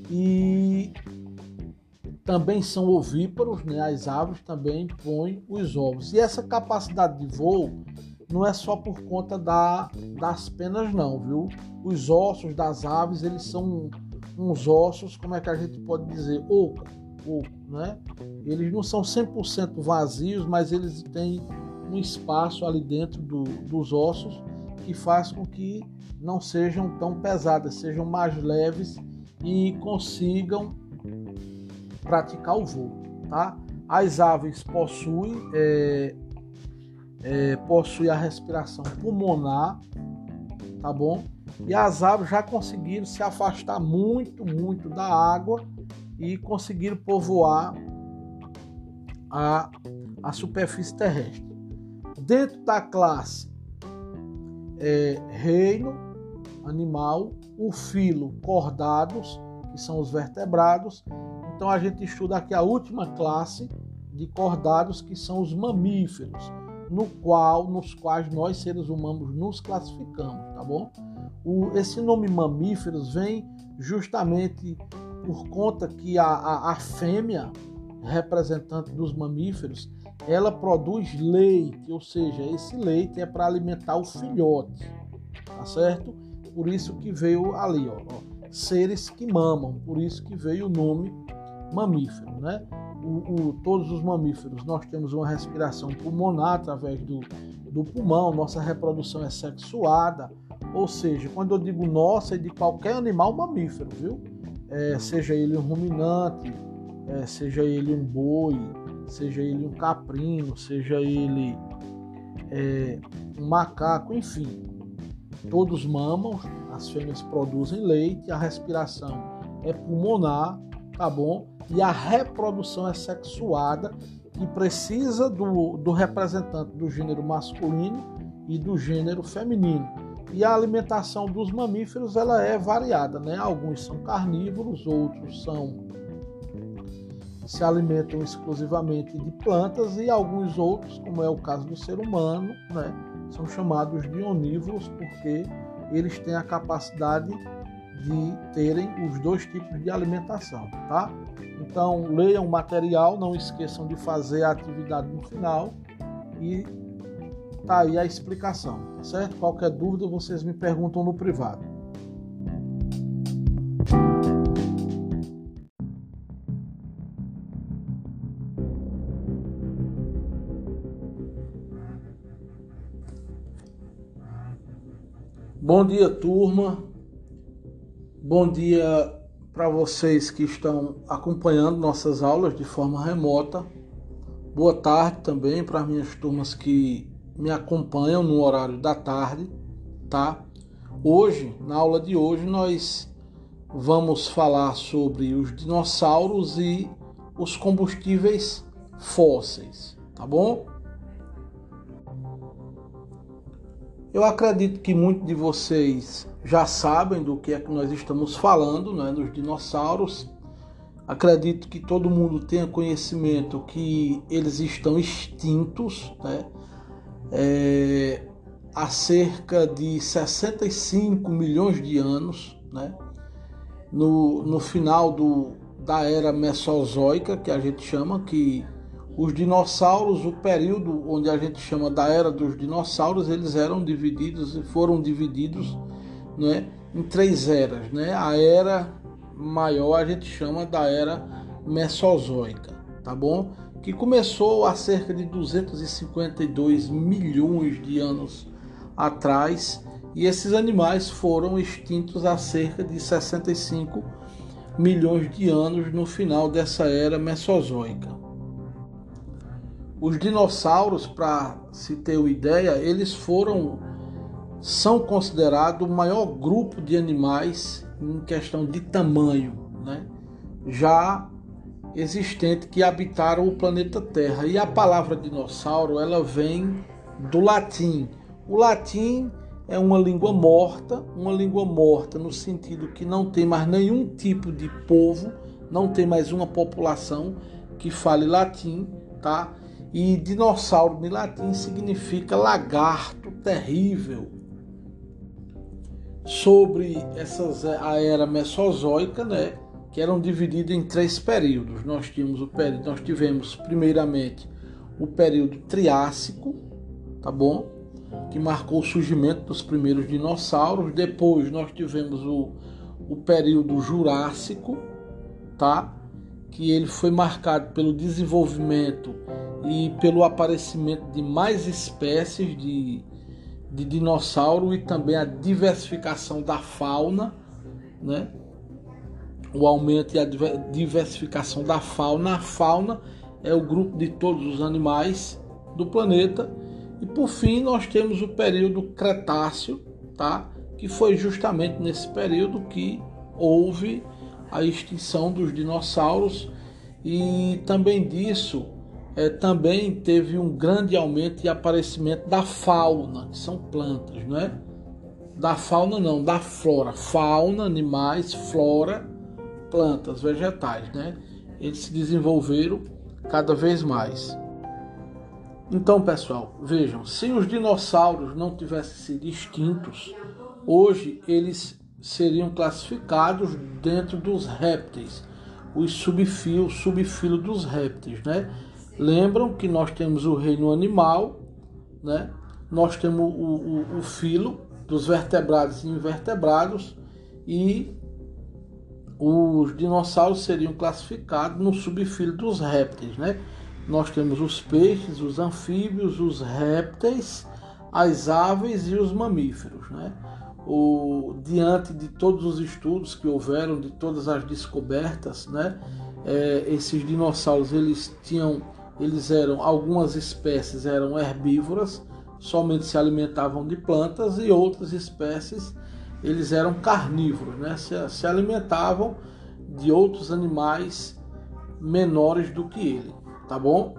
E também são ovíparos, né? As aves também põem os ovos. E essa capacidade de voo não é só por conta da, das penas não, viu? Os ossos das aves, eles são uns ossos, como é que a gente pode dizer? Oco, oco, né? Eles não são cem por cento vazios, mas eles têm um espaço ali dentro do, dos ossos que faz com que não sejam tão pesadas, sejam mais leves e consigam praticar o voo, tá? As aves possuem, é, é, possuem a respiração pulmonar, tá bom? E as aves já conseguiram se afastar muito, muito da água e conseguiram povoar a, a superfície terrestre. Dentro da classe é, reino animal, o filo cordados, que são os vertebrados. Então a gente estuda aqui a última classe de cordados, que são os mamíferos, no qual, nos quais nós seres humanos nos classificamos, tá bom? O, esse nome mamíferos vem justamente por conta que a, a, a fêmea, representante dos mamíferos, ela produz leite, ou seja, esse leite é para alimentar o filhote, tá certo? Por isso que veio ali, ó, ó, seres que mamam, por isso que veio o nome mamífero, né? O, o, todos os mamíferos, nós temos uma respiração pulmonar através do, do pulmão, nossa reprodução é sexuada, ou seja, quando eu digo nossa, é de qualquer animal mamífero, viu? É, seja ele um ruminante, é, seja ele um boi, seja ele um caprino, seja ele é, um macaco, enfim, todos mamam, as fêmeas produzem leite, a respiração é pulmonar, tá bom? E a reprodução é sexuada, que precisa do, do representante do gênero masculino e do gênero feminino. E a alimentação dos mamíferos, ela é variada, né? Alguns são carnívoros, outros são se alimentam exclusivamente de plantas, e alguns outros, como é o caso do ser humano, né? São chamados de onívoros, porque eles têm a capacidade de terem os dois tipos de alimentação, tá? Então, leiam o material, não esqueçam de fazer a atividade no final e tá aí a explicação, tá certo? Qualquer dúvida, vocês me perguntam no privado. Bom dia, turma. Bom dia para vocês que estão acompanhando nossas aulas de forma remota. Boa tarde também para as minhas turmas que me acompanham no horário da tarde, tá? Hoje, na aula de hoje, nós vamos falar sobre os dinossauros e os combustíveis fósseis, tá bom? Eu acredito que muitos de vocês já sabem do que é que nós estamos falando, né, dos dinossauros. Acredito que todo mundo tenha conhecimento que eles estão extintos, né? É, há cerca de sessenta e cinco milhões de anos, né? no, no final do, da era Mesozoica, que a gente chama, que os dinossauros, o período onde a gente chama da era dos dinossauros, eles eram divididos e foram divididos, né, em três eras, né? A era maior a gente chama da era Mesozoica, tá bom? Que começou há cerca de duzentos e cinquenta e dois milhões de anos atrás, e esses animais foram extintos há cerca de sessenta e cinco milhões de anos no final dessa era Mesozoica. Os dinossauros, para se ter uma ideia, eles foram são considerados o maior grupo de animais em questão de tamanho, né? Já existente, que habitaram o planeta Terra. E a palavra dinossauro, ela vem do latim. O latim é uma língua morta, uma língua morta no sentido que não tem mais nenhum tipo de povo, não tem mais uma população que fale latim, tá? E dinossauro em latim significa lagarto terrível. Sobre essas, a era Mesozoica, né, que eram divididas em três períodos. Nós tínhamos o período, nós tivemos primeiramente o período Triássico, tá bom? Que marcou o surgimento dos primeiros dinossauros. Depois nós tivemos o, o período Jurássico, tá? Que ele foi marcado pelo desenvolvimento e pelo aparecimento de mais espécies de, de dinossauro e também a diversificação da fauna, né? O aumento e a diversificação da fauna. A fauna é o grupo de todos os animais do planeta. E por fim nós temos o período Cretáceo, tá? Que foi justamente nesse período que houve a extinção dos dinossauros, e também disso é, também teve um grande aumento e aparecimento da fauna, que são plantas, né? Da fauna não, da flora. Fauna, animais, flora, plantas, vegetais, né? Eles se desenvolveram cada vez mais. Então, pessoal, vejam, se os dinossauros não tivessem sido extintos, hoje eles seriam classificados dentro dos répteis, os subfilo, subfilo dos répteis, né? Lembram que nós temos o reino animal, né? Nós temos o, o, o filo dos vertebrados e invertebrados, e os dinossauros seriam classificados no subfilo dos répteis, né? Nós temos os peixes, os anfíbios, os répteis, as aves e os mamíferos, né? O, diante de todos os estudos que houveram, de todas as descobertas, né? É, esses dinossauros, eles tinham, eles eram, algumas espécies eram herbívoras, somente se alimentavam de plantas, e outras espécies, eles eram carnívoros, né? Se, se alimentavam de outros animais menores do que ele. Tá bom?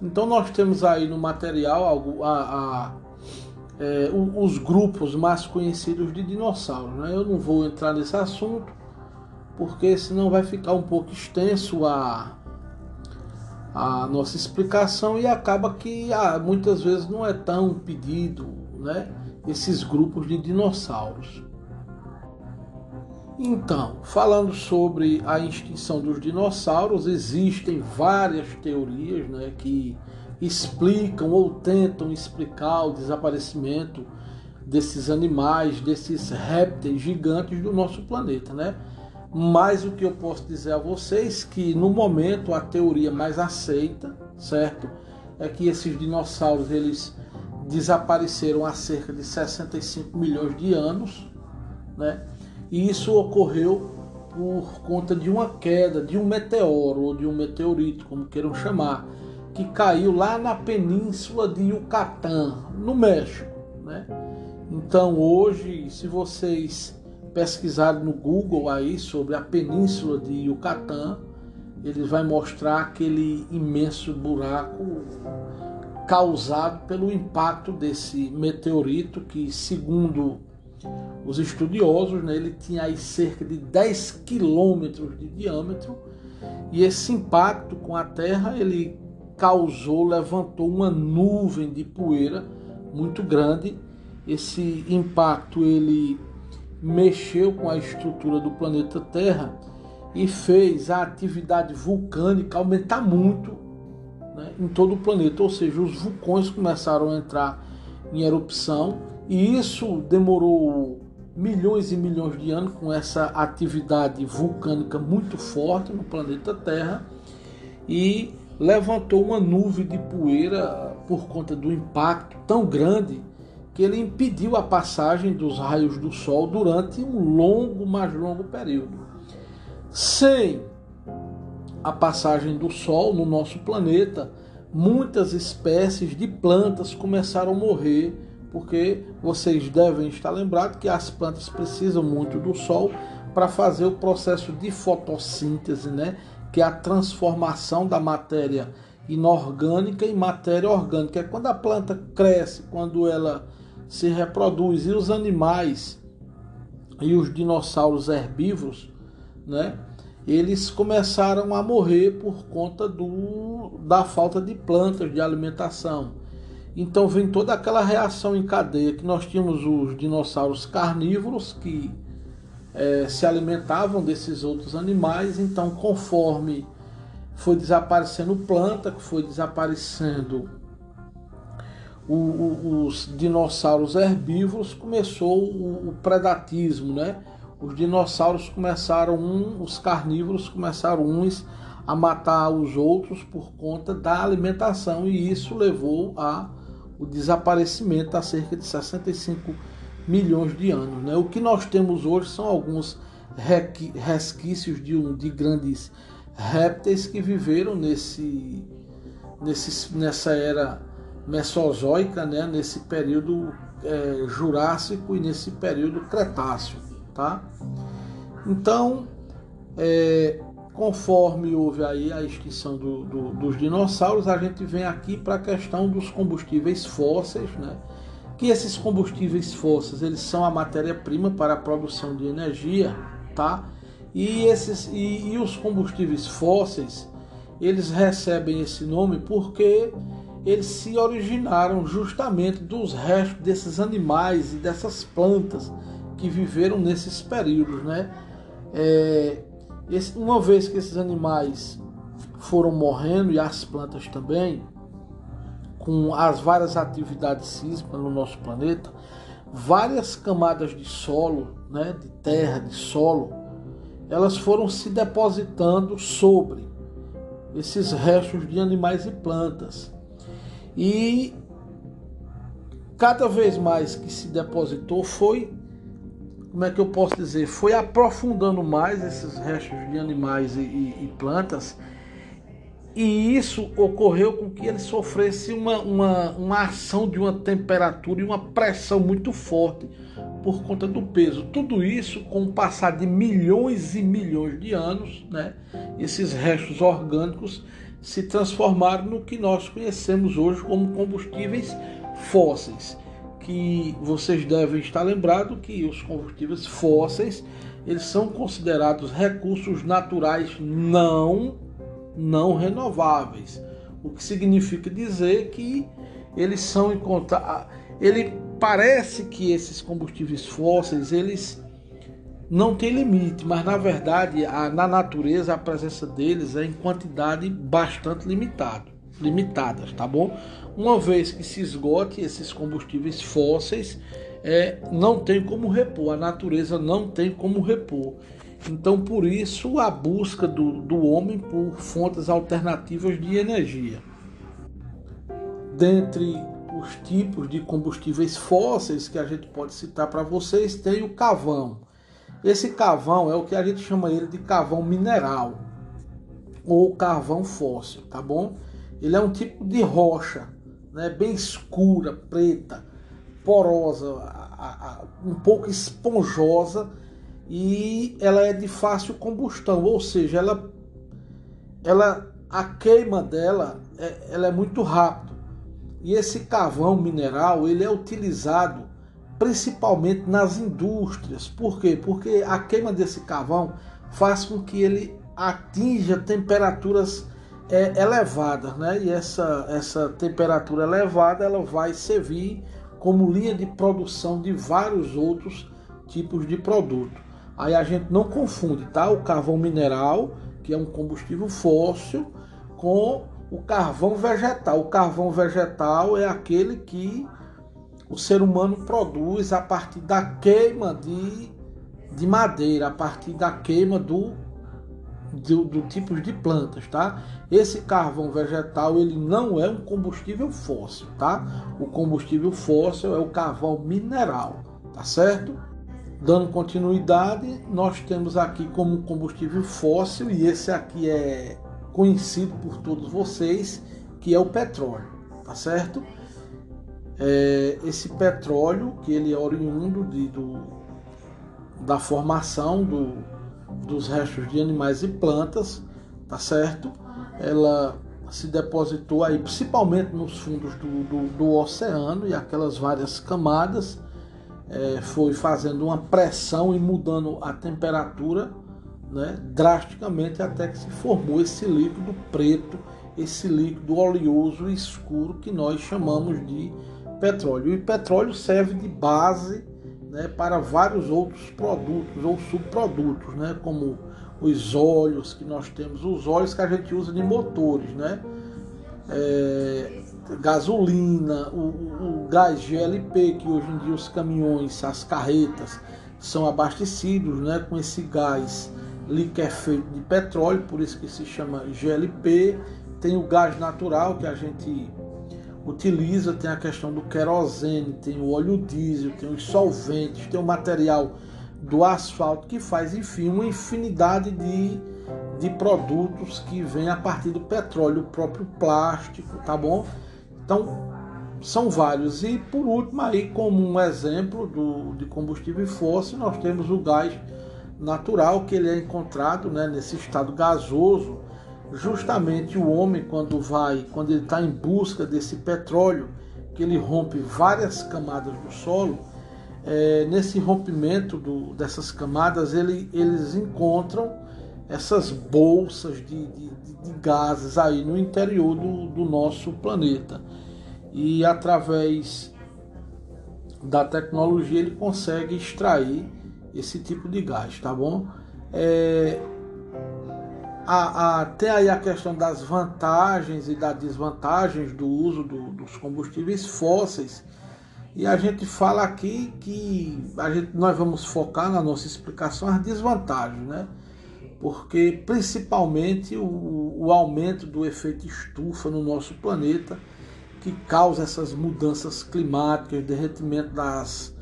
Então nós temos aí no material a, a, a, é, os grupos mais conhecidos de dinossauros, né? Eu não vou entrar nesse assunto, porque senão vai ficar um pouco extenso a, a nossa explicação, e acaba que ah, muitas vezes não é tão pedido, né? Esses grupos de dinossauros. Então, falando sobre a extinção dos dinossauros, existem várias teorias, né, que explicam ou tentam explicar o desaparecimento desses animais, desses répteis gigantes do nosso planeta, né? Mas o que eu posso dizer a vocês é que, no momento, a teoria mais aceita, certo? É que esses dinossauros, eles desapareceram há cerca de sessenta e cinco milhões de anos, né? E isso ocorreu por conta de uma queda, de um meteoro ou de um meteorito, como queiram chamar, que caiu lá na península de Yucatán, no México, né? Então hoje, se vocês pesquisarem no Google aí sobre a península de Yucatán, ele vai mostrar aquele imenso buraco causado pelo impacto desse meteorito que, segundo os estudiosos, né, ele tinha aí cerca de dez quilômetros de diâmetro, e esse impacto com a Terra, ele causou, levantou uma nuvem de poeira muito grande. Esse impacto, ele mexeu com a estrutura do planeta Terra e fez a atividade vulcânica aumentar muito, né, em todo o planeta, ou seja, os vulcões começaram a entrar em erupção, e isso demorou milhões e milhões de anos, com essa atividade vulcânica muito forte no planeta Terra, e levantou uma nuvem de poeira por conta do impacto tão grande que ele impediu a passagem dos raios do Sol durante um longo, mais longo período. Sem a passagem do Sol no nosso planeta, muitas espécies de plantas começaram a morrer, porque vocês devem estar lembrados que as plantas precisam muito do Sol para fazer o processo de fotossíntese, né? Que é a transformação da matéria inorgânica em matéria orgânica. É quando a planta cresce, quando ela se reproduz. E os animais e os dinossauros herbívoros, né, eles começaram a morrer por conta do, da falta de plantas, de alimentação. Então vem toda aquela reação em cadeia que nós tínhamos os dinossauros carnívoros que é, se alimentavam desses outros animais. Então, conforme foi desaparecendo planta, que foi desaparecendo o, o, os dinossauros herbívoros, começou o, o predatismo, né? Os dinossauros começaram, um, os carnívoros começaram uns a matar os outros por conta da alimentação, e isso levou a o desaparecimento há cerca de sessenta e cinco milhões de anos, né? O que nós temos hoje são alguns resquícios de, um, de grandes répteis que viveram nesse, nesse, nessa era mesozoica, né? Nesse período é, Jurássico e nesse período Cretáceo, tá? Então, é, conforme houve aí a extinção do, do, dos dinossauros, a gente vem aqui para a questão dos combustíveis fósseis, né? Que esses combustíveis fósseis, eles são a matéria-prima para a produção de energia, tá? E, esses, e, e os combustíveis fósseis, eles recebem esse nome porque eles se originaram justamente dos restos desses animais e dessas plantas que viveram nesses períodos, né? É, esse, uma vez que esses animais foram morrendo, e as plantas também, com as várias atividades sísmicas no nosso planeta, várias camadas de solo, né, de terra, de solo, elas foram se depositando sobre esses restos de animais e plantas. E cada vez mais que se depositou foi, como é que eu posso dizer, foi aprofundando mais esses restos de animais e, e, e plantas, e isso ocorreu com que ele sofresse uma, uma, uma ação de uma temperatura e uma pressão muito forte por conta do peso. Tudo isso, com o passar de milhões e milhões de anos, né, esses restos orgânicos se transformaram no que nós conhecemos hoje como combustíveis fósseis, que vocês devem estar lembrados que os combustíveis fósseis, eles são considerados recursos naturais não não renováveis, o que significa dizer que eles são encontrados. Ele parece que esses combustíveis fósseis, eles não têm limite, mas na verdade a, na natureza a presença deles é em quantidade bastante limitada, limitadas, tá bom? Uma vez que se esgote esses combustíveis fósseis, é, não tem como repor, a natureza não tem como repor. Então, por isso, a busca do, do homem por fontes alternativas de energia. Dentre os tipos de combustíveis fósseis que a gente pode citar para vocês, tem o carvão. Esse carvão é o que a gente chama ele de carvão mineral, ou carvão fóssil, tá bom? Ele é um tipo de rocha, né, bem escura, preta, porosa, a, a, um pouco esponjosa, e ela é de fácil combustão, ou seja, ela, ela, a queima dela é, ela é muito rápida. E esse carvão mineral, ele é utilizado principalmente nas indústrias. Por quê? Porque a queima desse carvão faz com que ele atinja temperaturas é, elevadas, né? E essa, essa temperatura elevada, ela vai servir como linha de produção de vários outros tipos de produto. Aí a gente não confunde, tá? O carvão mineral, que é um combustível fóssil, com o carvão vegetal. O carvão vegetal é aquele que o ser humano produz a partir da queima de, de madeira, a partir da queima do, do, do tipo de plantas, tá? Esse carvão vegetal, ele não é um combustível fóssil, tá? O combustível fóssil é o carvão mineral, tá certo? Dando continuidade, nós temos aqui como combustível fóssil, e esse aqui é conhecido por todos vocês, que é o petróleo, tá certo? É, esse petróleo, que ele é oriundo de, do, da formação do, dos restos de animais e plantas, tá certo? Ela se depositou aí principalmente nos fundos do, do, do oceano, e aquelas várias camadas é, foi fazendo uma pressão e mudando a temperatura, né, drasticamente, até que se formou esse líquido preto, esse líquido oleoso escuro que nós chamamos de petróleo. E petróleo serve de base, né, para vários outros produtos ou subprodutos, né, como os óleos que nós temos, os óleos que a gente usa de motores, né, é, gasolina, o, o gás G L P, que hoje em dia os caminhões, as carretas são abastecidos, né, com esse gás liquefeito de petróleo, por isso que se chama G L P. Tem o gás natural que a gente utiliza, tem a questão do querosene, tem o óleo diesel, tem os solventes, tem o material do asfalto que faz, enfim, uma infinidade de, de produtos que vem a partir do petróleo, o próprio plástico, tá bom? Então, são vários. E por último, aí, como um exemplo do, de combustível fóssil, nós temos o gás natural, que ele é encontrado, né, nesse estado gasoso. Justamente o homem, quando vai, quando ele está em busca desse petróleo, que ele rompe várias camadas do solo, é, nesse rompimento do, dessas camadas, ele, eles encontram essas bolsas de, de, de gases aí no interior do, do nosso planeta. E através da tecnologia ele consegue extrair esse tipo de gás, tá bom? É, A, a, tem aí a questão das vantagens e das desvantagens do uso do, dos combustíveis fósseis, e a gente fala aqui que a gente, nós vamos focar na nossa explicação as desvantagens, né? Porque principalmente o, o aumento do efeito estufa no nosso planeta, que causa essas mudanças climáticas, derretimento das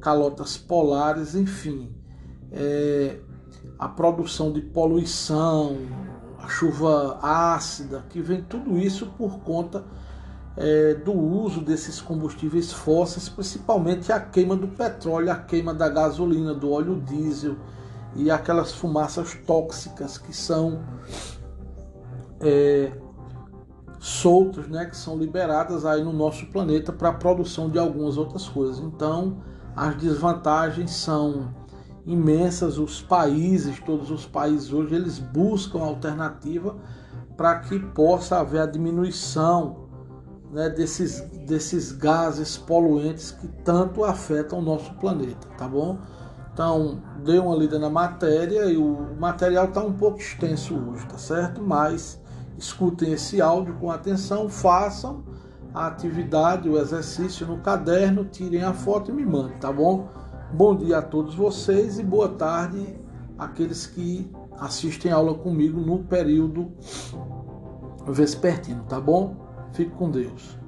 calotas polares, enfim, é, a produção de poluição, a chuva ácida, que vem tudo isso por conta é, do uso desses combustíveis fósseis, principalmente a queima do petróleo, a queima da gasolina, do óleo diesel e aquelas fumaças tóxicas que são é, soltas, né, que são liberadas aí no nosso planeta para a produção de algumas outras coisas. Então, as desvantagens são imensas. Os países, todos os países hoje, eles buscam alternativa para que possa haver a diminuição, né, desses, desses gases poluentes que tanto afetam o nosso planeta, tá bom? Então, dei uma lida na matéria, e o material está um pouco extenso hoje, tá certo? Mas escutem esse áudio com atenção, façam a atividade, o exercício no caderno, tirem a foto e me mandem, tá bom? Bom dia a todos vocês e boa tarde àqueles que assistem aula comigo no período vespertino, tá bom? Fique com Deus.